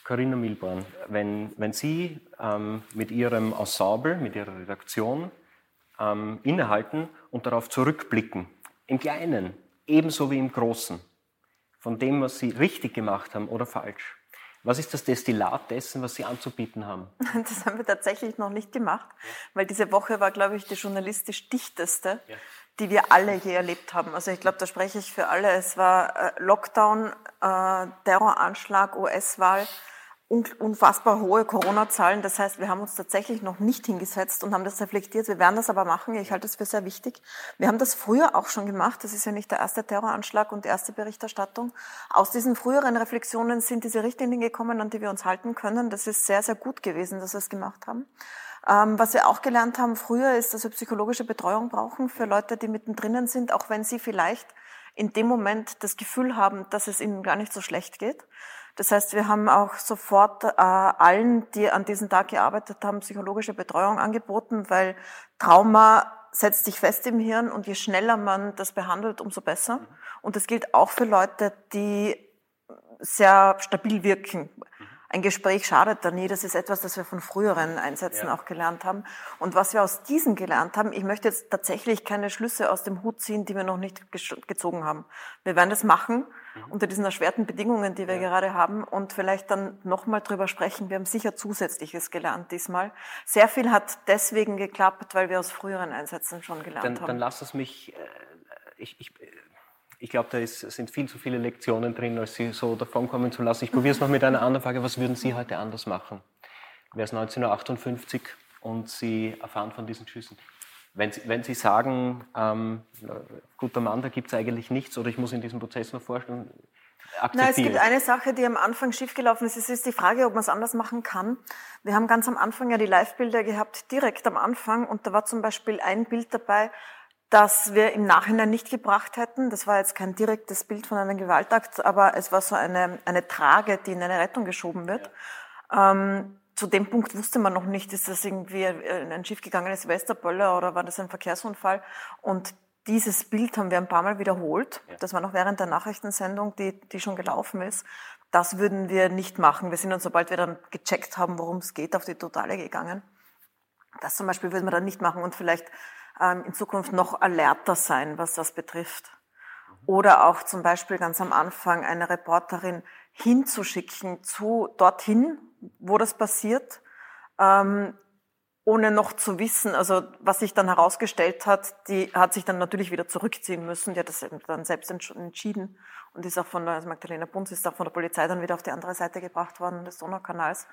Corinna Milborn, wenn, wenn Sie ähm, mit Ihrem Ensemble, mit Ihrer Redaktion ähm, innehalten und darauf zurückblicken, im Kleinen, ebenso wie im Großen, von dem, was Sie richtig gemacht haben oder falsch. Was ist das Destillat dessen, was Sie anzubieten haben? Das haben wir tatsächlich noch nicht gemacht, weil diese Woche war, glaube ich, die journalistisch dichteste, ja, die wir alle je erlebt haben. Also ich glaube, da spreche ich für alle. Es war Lockdown, Terroranschlag, U S-Wahl, unfassbar hohe Corona-Zahlen. Das heißt, wir haben uns tatsächlich noch nicht hingesetzt und haben das reflektiert. Wir werden das aber machen. Ich halte das für sehr wichtig. Wir haben das früher auch schon gemacht. Das ist ja nicht der erste Terroranschlag und die erste Berichterstattung. Aus diesen früheren Reflexionen sind diese Richtlinien gekommen, an die wir uns halten können. Das ist sehr, sehr gut gewesen, dass wir es gemacht haben. Ähm, was wir auch gelernt haben früher ist, dass wir psychologische Betreuung brauchen für Leute, die mittendrin sind, auch wenn sie vielleicht in dem Moment das Gefühl haben, dass es ihnen gar nicht so schlecht geht. Das heißt, wir haben auch sofort äh, allen, die an diesem Tag gearbeitet haben, psychologische Betreuung angeboten, weil Trauma setzt sich fest im Hirn und je schneller man das behandelt, umso besser. Und das gilt auch für Leute, die sehr stabil wirken. Ein Gespräch schadet da nie. Das ist etwas, das wir von früheren Einsätzen ja. auch gelernt haben. Und was wir aus diesen gelernt haben, ich möchte jetzt tatsächlich keine Schlüsse aus dem Hut ziehen, die wir noch nicht gezogen haben. Wir werden das machen mhm. unter diesen erschwerten Bedingungen, die wir ja. gerade haben und vielleicht dann nochmal drüber sprechen. Wir haben sicher Zusätzliches gelernt diesmal. Sehr viel hat deswegen geklappt, weil wir aus früheren Einsätzen schon gelernt dann, haben. Dann lass es mich... Äh, ich, ich, Ich glaube, da ist, sind viel zu viele Lektionen drin, als Sie so davonkommen zu lassen. Ich probiere es noch mit einer anderen Frage. Was würden Sie heute anders machen? Wäre es neunzehnhundertachtundfünfzig und Sie erfahren von diesen Schüssen? Wenn Sie, wenn Sie sagen, ähm, guter Mann, da gibt es eigentlich nichts oder ich muss in diesem Prozess noch vorstellen, akzeptieren. Nein, es gibt eine Sache, die am Anfang schiefgelaufen ist. Es ist die Frage, ob man es anders machen kann. Wir haben ganz am Anfang ja die Live-Bilder gehabt, direkt am Anfang. Und da war zum Beispiel ein Bild dabei, das wir im Nachhinein nicht gebracht hätten. Das war jetzt kein direktes Bild von einem Gewaltakt, aber es war so eine, eine Trage, die in eine Rettung geschoben wird. Ja. Ähm, zu dem Punkt wusste man noch nicht, ist das irgendwie ein, ein schiefgegangenes Silvesterböller oder war das ein Verkehrsunfall? Und dieses Bild haben wir ein paar Mal wiederholt. Ja. Das war noch während der Nachrichtensendung, die, die schon gelaufen ist. Das würden wir nicht machen. Wir sind uns, sobald wir dann gecheckt haben, worum es geht, auf die Totale gegangen. Das zum Beispiel würden wir dann nicht machen und vielleicht in Zukunft noch alerter sein, was das betrifft. Oder auch zum Beispiel ganz am Anfang eine Reporterin hinzuschicken zu dorthin, wo das passiert, ähm, ohne noch zu wissen, also was sich dann herausgestellt hat, die hat sich dann natürlich wieder zurückziehen müssen. Die hat das dann selbst entschieden und ist auch von der, also Magdalena Bunz ist auch von der Polizei dann wieder auf die andere Seite gebracht worden des Donaukanals.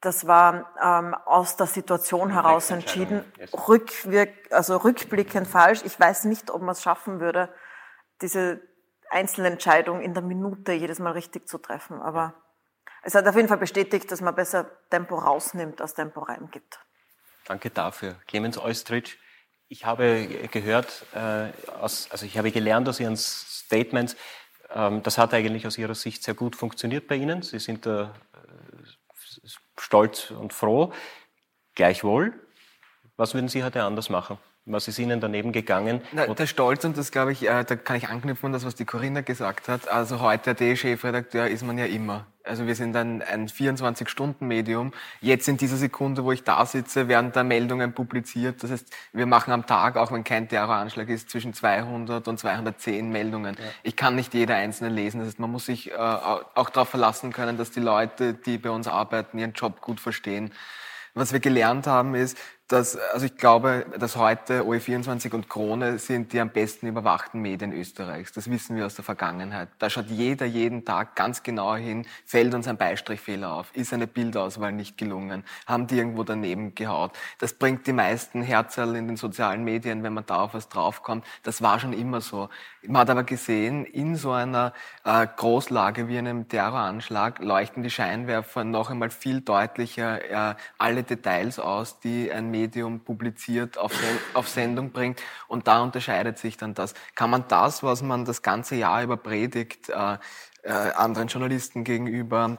Das war ähm, aus der Situation heraus entschieden, yes. Rückwirk- also rückblickend falsch. Ich weiß nicht, ob man es schaffen würde, diese einzelne Entscheidung in der Minute jedes Mal richtig zu treffen. Aber es hat auf jeden Fall bestätigt, dass man besser Tempo rausnimmt, als Tempo reingibt. Danke dafür. Clemens Oistrich, ich habe gehört, äh, aus, also ich habe gelernt aus Ihren Statements, ähm, das hat eigentlich aus Ihrer Sicht sehr gut funktioniert bei Ihnen. Sie sind da äh, stolz und froh. Gleichwohl, was würden Sie heute anders machen? Was ist Ihnen daneben gegangen? Na, der Stolz, und das glaube ich, äh, da kann ich anknüpfen an das, was die Corinna gesagt hat. Also heute der Chefredakteur ist man ja immer. Also wir sind ein, ein vierundzwanzig-Stunden-Medium. Jetzt in dieser Sekunde, wo ich da sitze, werden da Meldungen publiziert. Das heißt, wir machen am Tag, auch wenn kein Terroranschlag ist, zwischen zweihundert und zweihundertzehn Meldungen. Ja. Ich kann nicht jede einzelne lesen. Das heißt, man muss sich äh, auch darauf verlassen können, dass die Leute, die bei uns arbeiten, ihren Job gut verstehen. Was wir gelernt haben ist, dass, also ich glaube, dass heute O E vierundzwanzig und Krone sind die am besten überwachten Medien Österreichs. Das wissen wir aus der Vergangenheit. Da schaut jeder jeden Tag ganz genau hin, fällt uns ein Beistrichfehler auf, ist eine Bildauswahl nicht gelungen, haben die irgendwo daneben gehaut. Das bringt die meisten Herzerl in den sozialen Medien, wenn man da auf was draufkommt. Das war schon immer so. Man hat aber gesehen, in so einer äh, Großlage wie einem Terroranschlag leuchten die Scheinwerfer noch einmal viel deutlicher äh, alle Details aus, die ein Medium publiziert, auf, Sen- auf Sendung bringt, und da unterscheidet sich dann das. Kann man das, was man das ganze Jahr über predigt, äh, äh, anderen Journalisten gegenüber,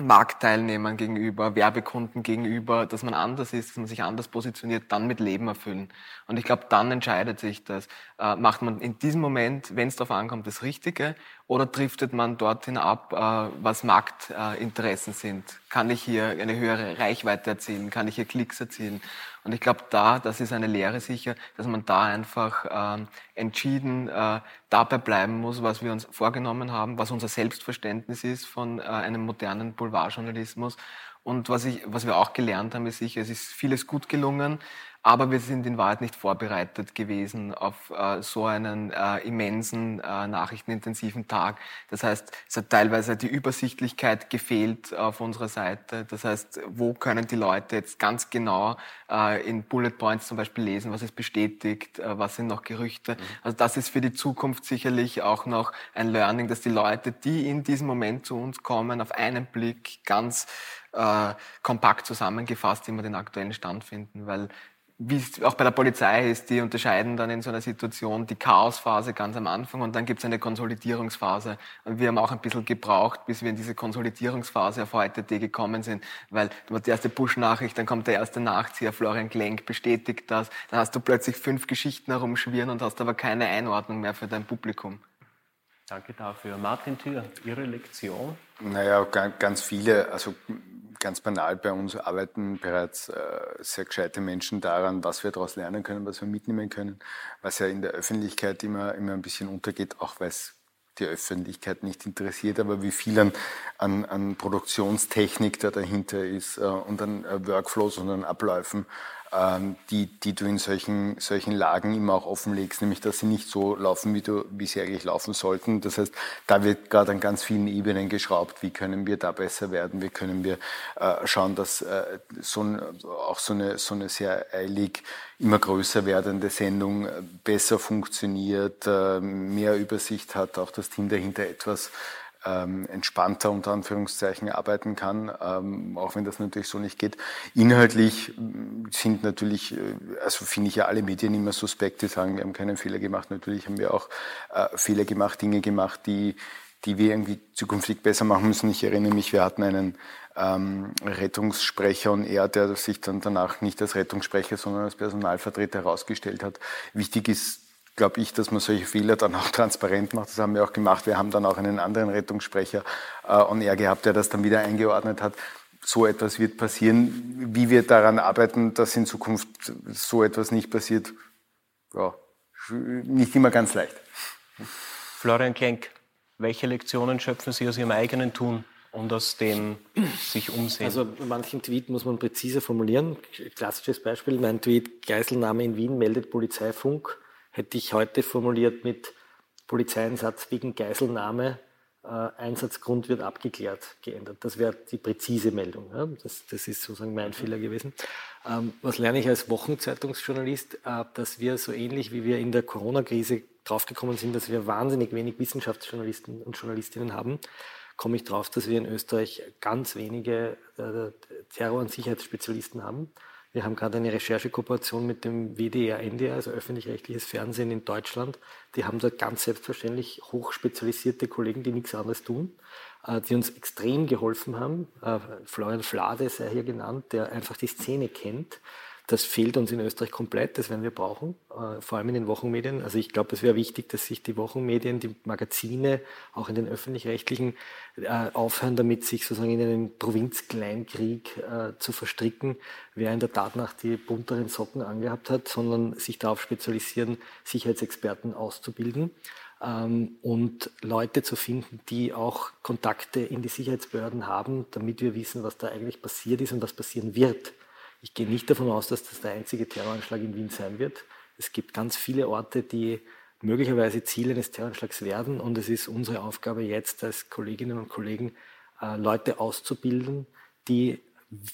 Marktteilnehmern gegenüber, Werbekunden gegenüber, dass man anders ist, dass man sich anders positioniert, dann mit Leben erfüllen. Und ich glaube, dann entscheidet sich das. Äh, macht man in diesem Moment, wenn es darauf ankommt, das Richtige, oder driftet man dorthin ab, äh, was Marktinteressen äh, sind? Kann ich hier eine höhere Reichweite erzielen? Kann ich hier Klicks erzielen? Und ich glaube, da, das ist eine Lehre sicher, dass man da einfach äh, entschieden äh, dabei bleiben muss, was wir uns vorgenommen haben, was unser Selbstverständnis ist von äh, einem modernen Boulevardjournalismus. Und was ich, was wir auch gelernt haben, ist sicher, es ist vieles gut gelungen, aber wir sind in Wahrheit nicht vorbereitet gewesen auf äh, so einen äh, immensen, äh, nachrichtenintensiven Tag. Das heißt, es hat teilweise die Übersichtlichkeit gefehlt auf unserer Seite. Das heißt, wo können die Leute jetzt ganz genau äh, in Bullet Points zum Beispiel lesen, was ist bestätigt, äh, was sind noch Gerüchte. Mhm. Also das ist für die Zukunft sicherlich auch noch ein Learning, dass die Leute, die in diesem Moment zu uns kommen, auf einen Blick ganz äh, kompakt zusammengefasst immer den aktuellen Stand finden, weil wie es auch bei der Polizei ist, die unterscheiden dann in so einer Situation die Chaosphase ganz am Anfang und dann gibt es eine Konsolidierungsphase. Und wir haben auch ein bisschen gebraucht, bis wir in diese Konsolidierungsphase auf heute.at gekommen sind, weil du hast die erste Push-Nachricht, dann kommt der erste Nachzieher, Florian Klenk bestätigt das, dann hast du plötzlich fünf Geschichten herumschwirren und hast aber keine Einordnung mehr für dein Publikum. Danke dafür. Martin Thür, Ihre Lektion? Naja, ganz viele, also ganz banal, bei uns arbeiten bereits äh, sehr gescheite Menschen daran, was wir daraus lernen können, was wir mitnehmen können, was ja in der Öffentlichkeit immer, immer ein bisschen untergeht, auch weil es die Öffentlichkeit nicht interessiert, aber wie viel an, an, an Produktionstechnik da dahinter ist äh, und an äh, Workflows und an Abläufen, äh, die, die du in solchen, solchen Lagen immer auch offenlegst, nämlich dass sie nicht so laufen, wie, du, wie sie eigentlich laufen sollten. Das heißt, da wird gerade an ganz vielen Ebenen geschraubt, wie können wir da besser werden, wie können wir äh, schauen, dass äh, so ein, auch so eine, so eine sehr eilig immer größer werdende Sendung besser funktioniert, mehr Übersicht hat, auch das Team dahinter etwas ähm, entspannter unter Anführungszeichen arbeiten kann, ähm, auch wenn das natürlich so nicht geht. Inhaltlich sind natürlich, also finde ich ja alle Medien immer suspekt, die sagen, wir haben keinen Fehler gemacht. Natürlich haben wir auch äh, Fehler gemacht, Dinge gemacht, die die wir irgendwie zukünftig besser machen müssen. Ich erinnere mich, wir hatten einen ähm, Rettungssprecher und er, der sich dann danach nicht als Rettungssprecher, sondern als Personalvertreter herausgestellt hat. Wichtig ist, glaube ich, dass man solche Fehler dann auch transparent macht. Das haben wir auch gemacht. Wir haben dann auch einen anderen Rettungssprecher äh, on air gehabt, der das dann wieder eingeordnet hat. So etwas wird passieren. Wie wir daran arbeiten, dass in Zukunft so etwas nicht passiert, ja, nicht immer ganz leicht. Florian Klenk, welche Lektionen schöpfen Sie aus Ihrem eigenen Tun und aus dem sich umsehen. Also manchen Tweet muss man präzise formulieren. Klassisches Beispiel, mein Tweet, Geiselnahme in Wien meldet Polizeifunk, hätte ich heute formuliert mit Polizeieinsatz wegen Geiselnahme, äh, Einsatzgrund wird abgeklärt, geändert. Das wäre die präzise Meldung. Ja? Das, das ist sozusagen mein Fehler gewesen. Ähm, was lerne ich als Wochenzeitungsjournalist? Äh, dass wir so ähnlich, wie wir in der Corona-Krise draufgekommen sind, dass wir wahnsinnig wenig Wissenschaftsjournalisten und Journalistinnen haben, komme ich drauf, dass wir in Österreich ganz wenige äh, Terror- und Sicherheitsspezialisten haben. Wir haben gerade eine Recherchekooperation mit dem W D R N D R, also öffentlich-rechtliches Fernsehen in Deutschland. Die haben da ganz selbstverständlich hochspezialisierte Kollegen, die nichts anderes tun, äh, die uns extrem geholfen haben. Äh, Florian Flade sei hier genannt, der einfach die Szene kennt. Das fehlt uns in Österreich komplett, das werden wir brauchen, vor allem in den Wochenmedien. Also ich glaube, es wäre wichtig, dass sich die Wochenmedien, die Magazine, auch in den öffentlich-rechtlichen, aufhören, damit sich sozusagen in einen Provinzkleinkrieg zu verstricken, wer in der Tat nach die bunteren Socken angehabt hat, sondern sich darauf spezialisieren, Sicherheitsexperten auszubilden und Leute zu finden, die auch Kontakte in die Sicherheitsbehörden haben, damit wir wissen, was da eigentlich passiert ist und was passieren wird. Ich gehe nicht davon aus, dass das der einzige Terroranschlag in Wien sein wird. Es gibt ganz viele Orte, die möglicherweise Ziele eines Terroranschlags werden. Und es ist unsere Aufgabe jetzt als Kolleginnen und Kollegen, Leute auszubilden, die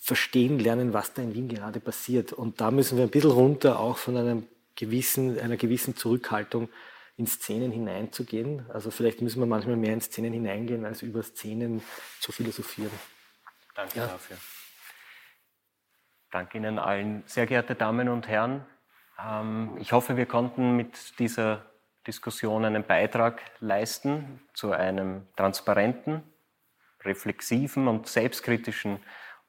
verstehen lernen, was da in Wien gerade passiert. Und da müssen wir ein bisschen runter, auch von einem gewissen, einer gewissen Zurückhaltung in Szenen hineinzugehen. Also vielleicht müssen wir manchmal mehr in Szenen hineingehen, als über Szenen zu philosophieren. Danke ja. dafür. Danke Ihnen allen. Sehr geehrte Damen und Herren, ich hoffe, wir konnten mit dieser Diskussion einen Beitrag leisten zu einem transparenten, reflexiven und selbstkritischen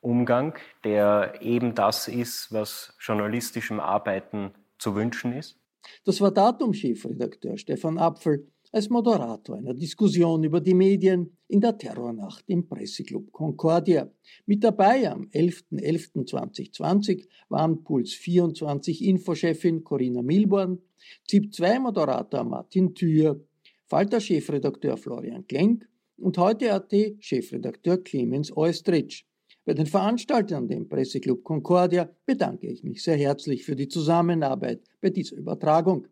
Umgang, der eben das ist, was journalistischem Arbeiten zu wünschen ist. Das war Datum-Chefredakteur Stefan Apfel als Moderator einer Diskussion über die Medien in der Terrornacht im Presseclub Concordia. Mit dabei am elfter elfter zweitausendzwanzig waren Puls vierundzwanzig Infochefin Corinna Milborn, Z I B zwei Moderator Martin Thür, Falter-Chefredakteur Florian Klenk und heute punkt a t Chefredakteur Clemens Oistrich. Bei den Veranstaltern dem Presseclub Concordia bedanke ich mich sehr herzlich für die Zusammenarbeit bei dieser Übertragung.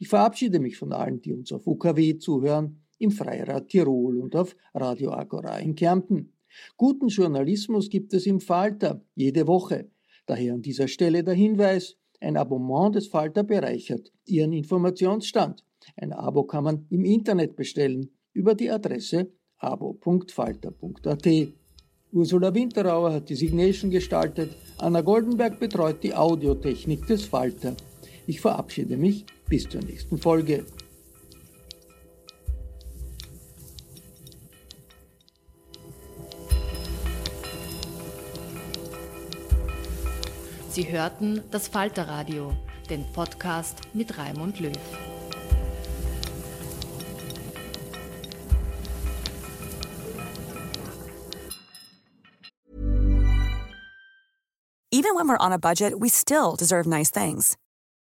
Ich verabschiede mich von allen, die uns auf U K W zuhören, im Freirad Tirol und auf Radio Agora in Kärnten. Guten Journalismus gibt es im Falter jede Woche. Daher an dieser Stelle der Hinweis, ein Abonnement des Falter bereichert Ihren Informationsstand. Ein Abo kann man im Internet bestellen über die Adresse abo punkt falter punkt a t. Ursula Winterauer hat die Signation gestaltet, Anna Goldenberg betreut die Audiotechnik des Falter. Ich verabschiede mich. Bis zur nächsten Folge. Sie hörten das Falter Radio, den Podcast mit Raimund Löw. Even when we're on a budget, we still deserve nice things.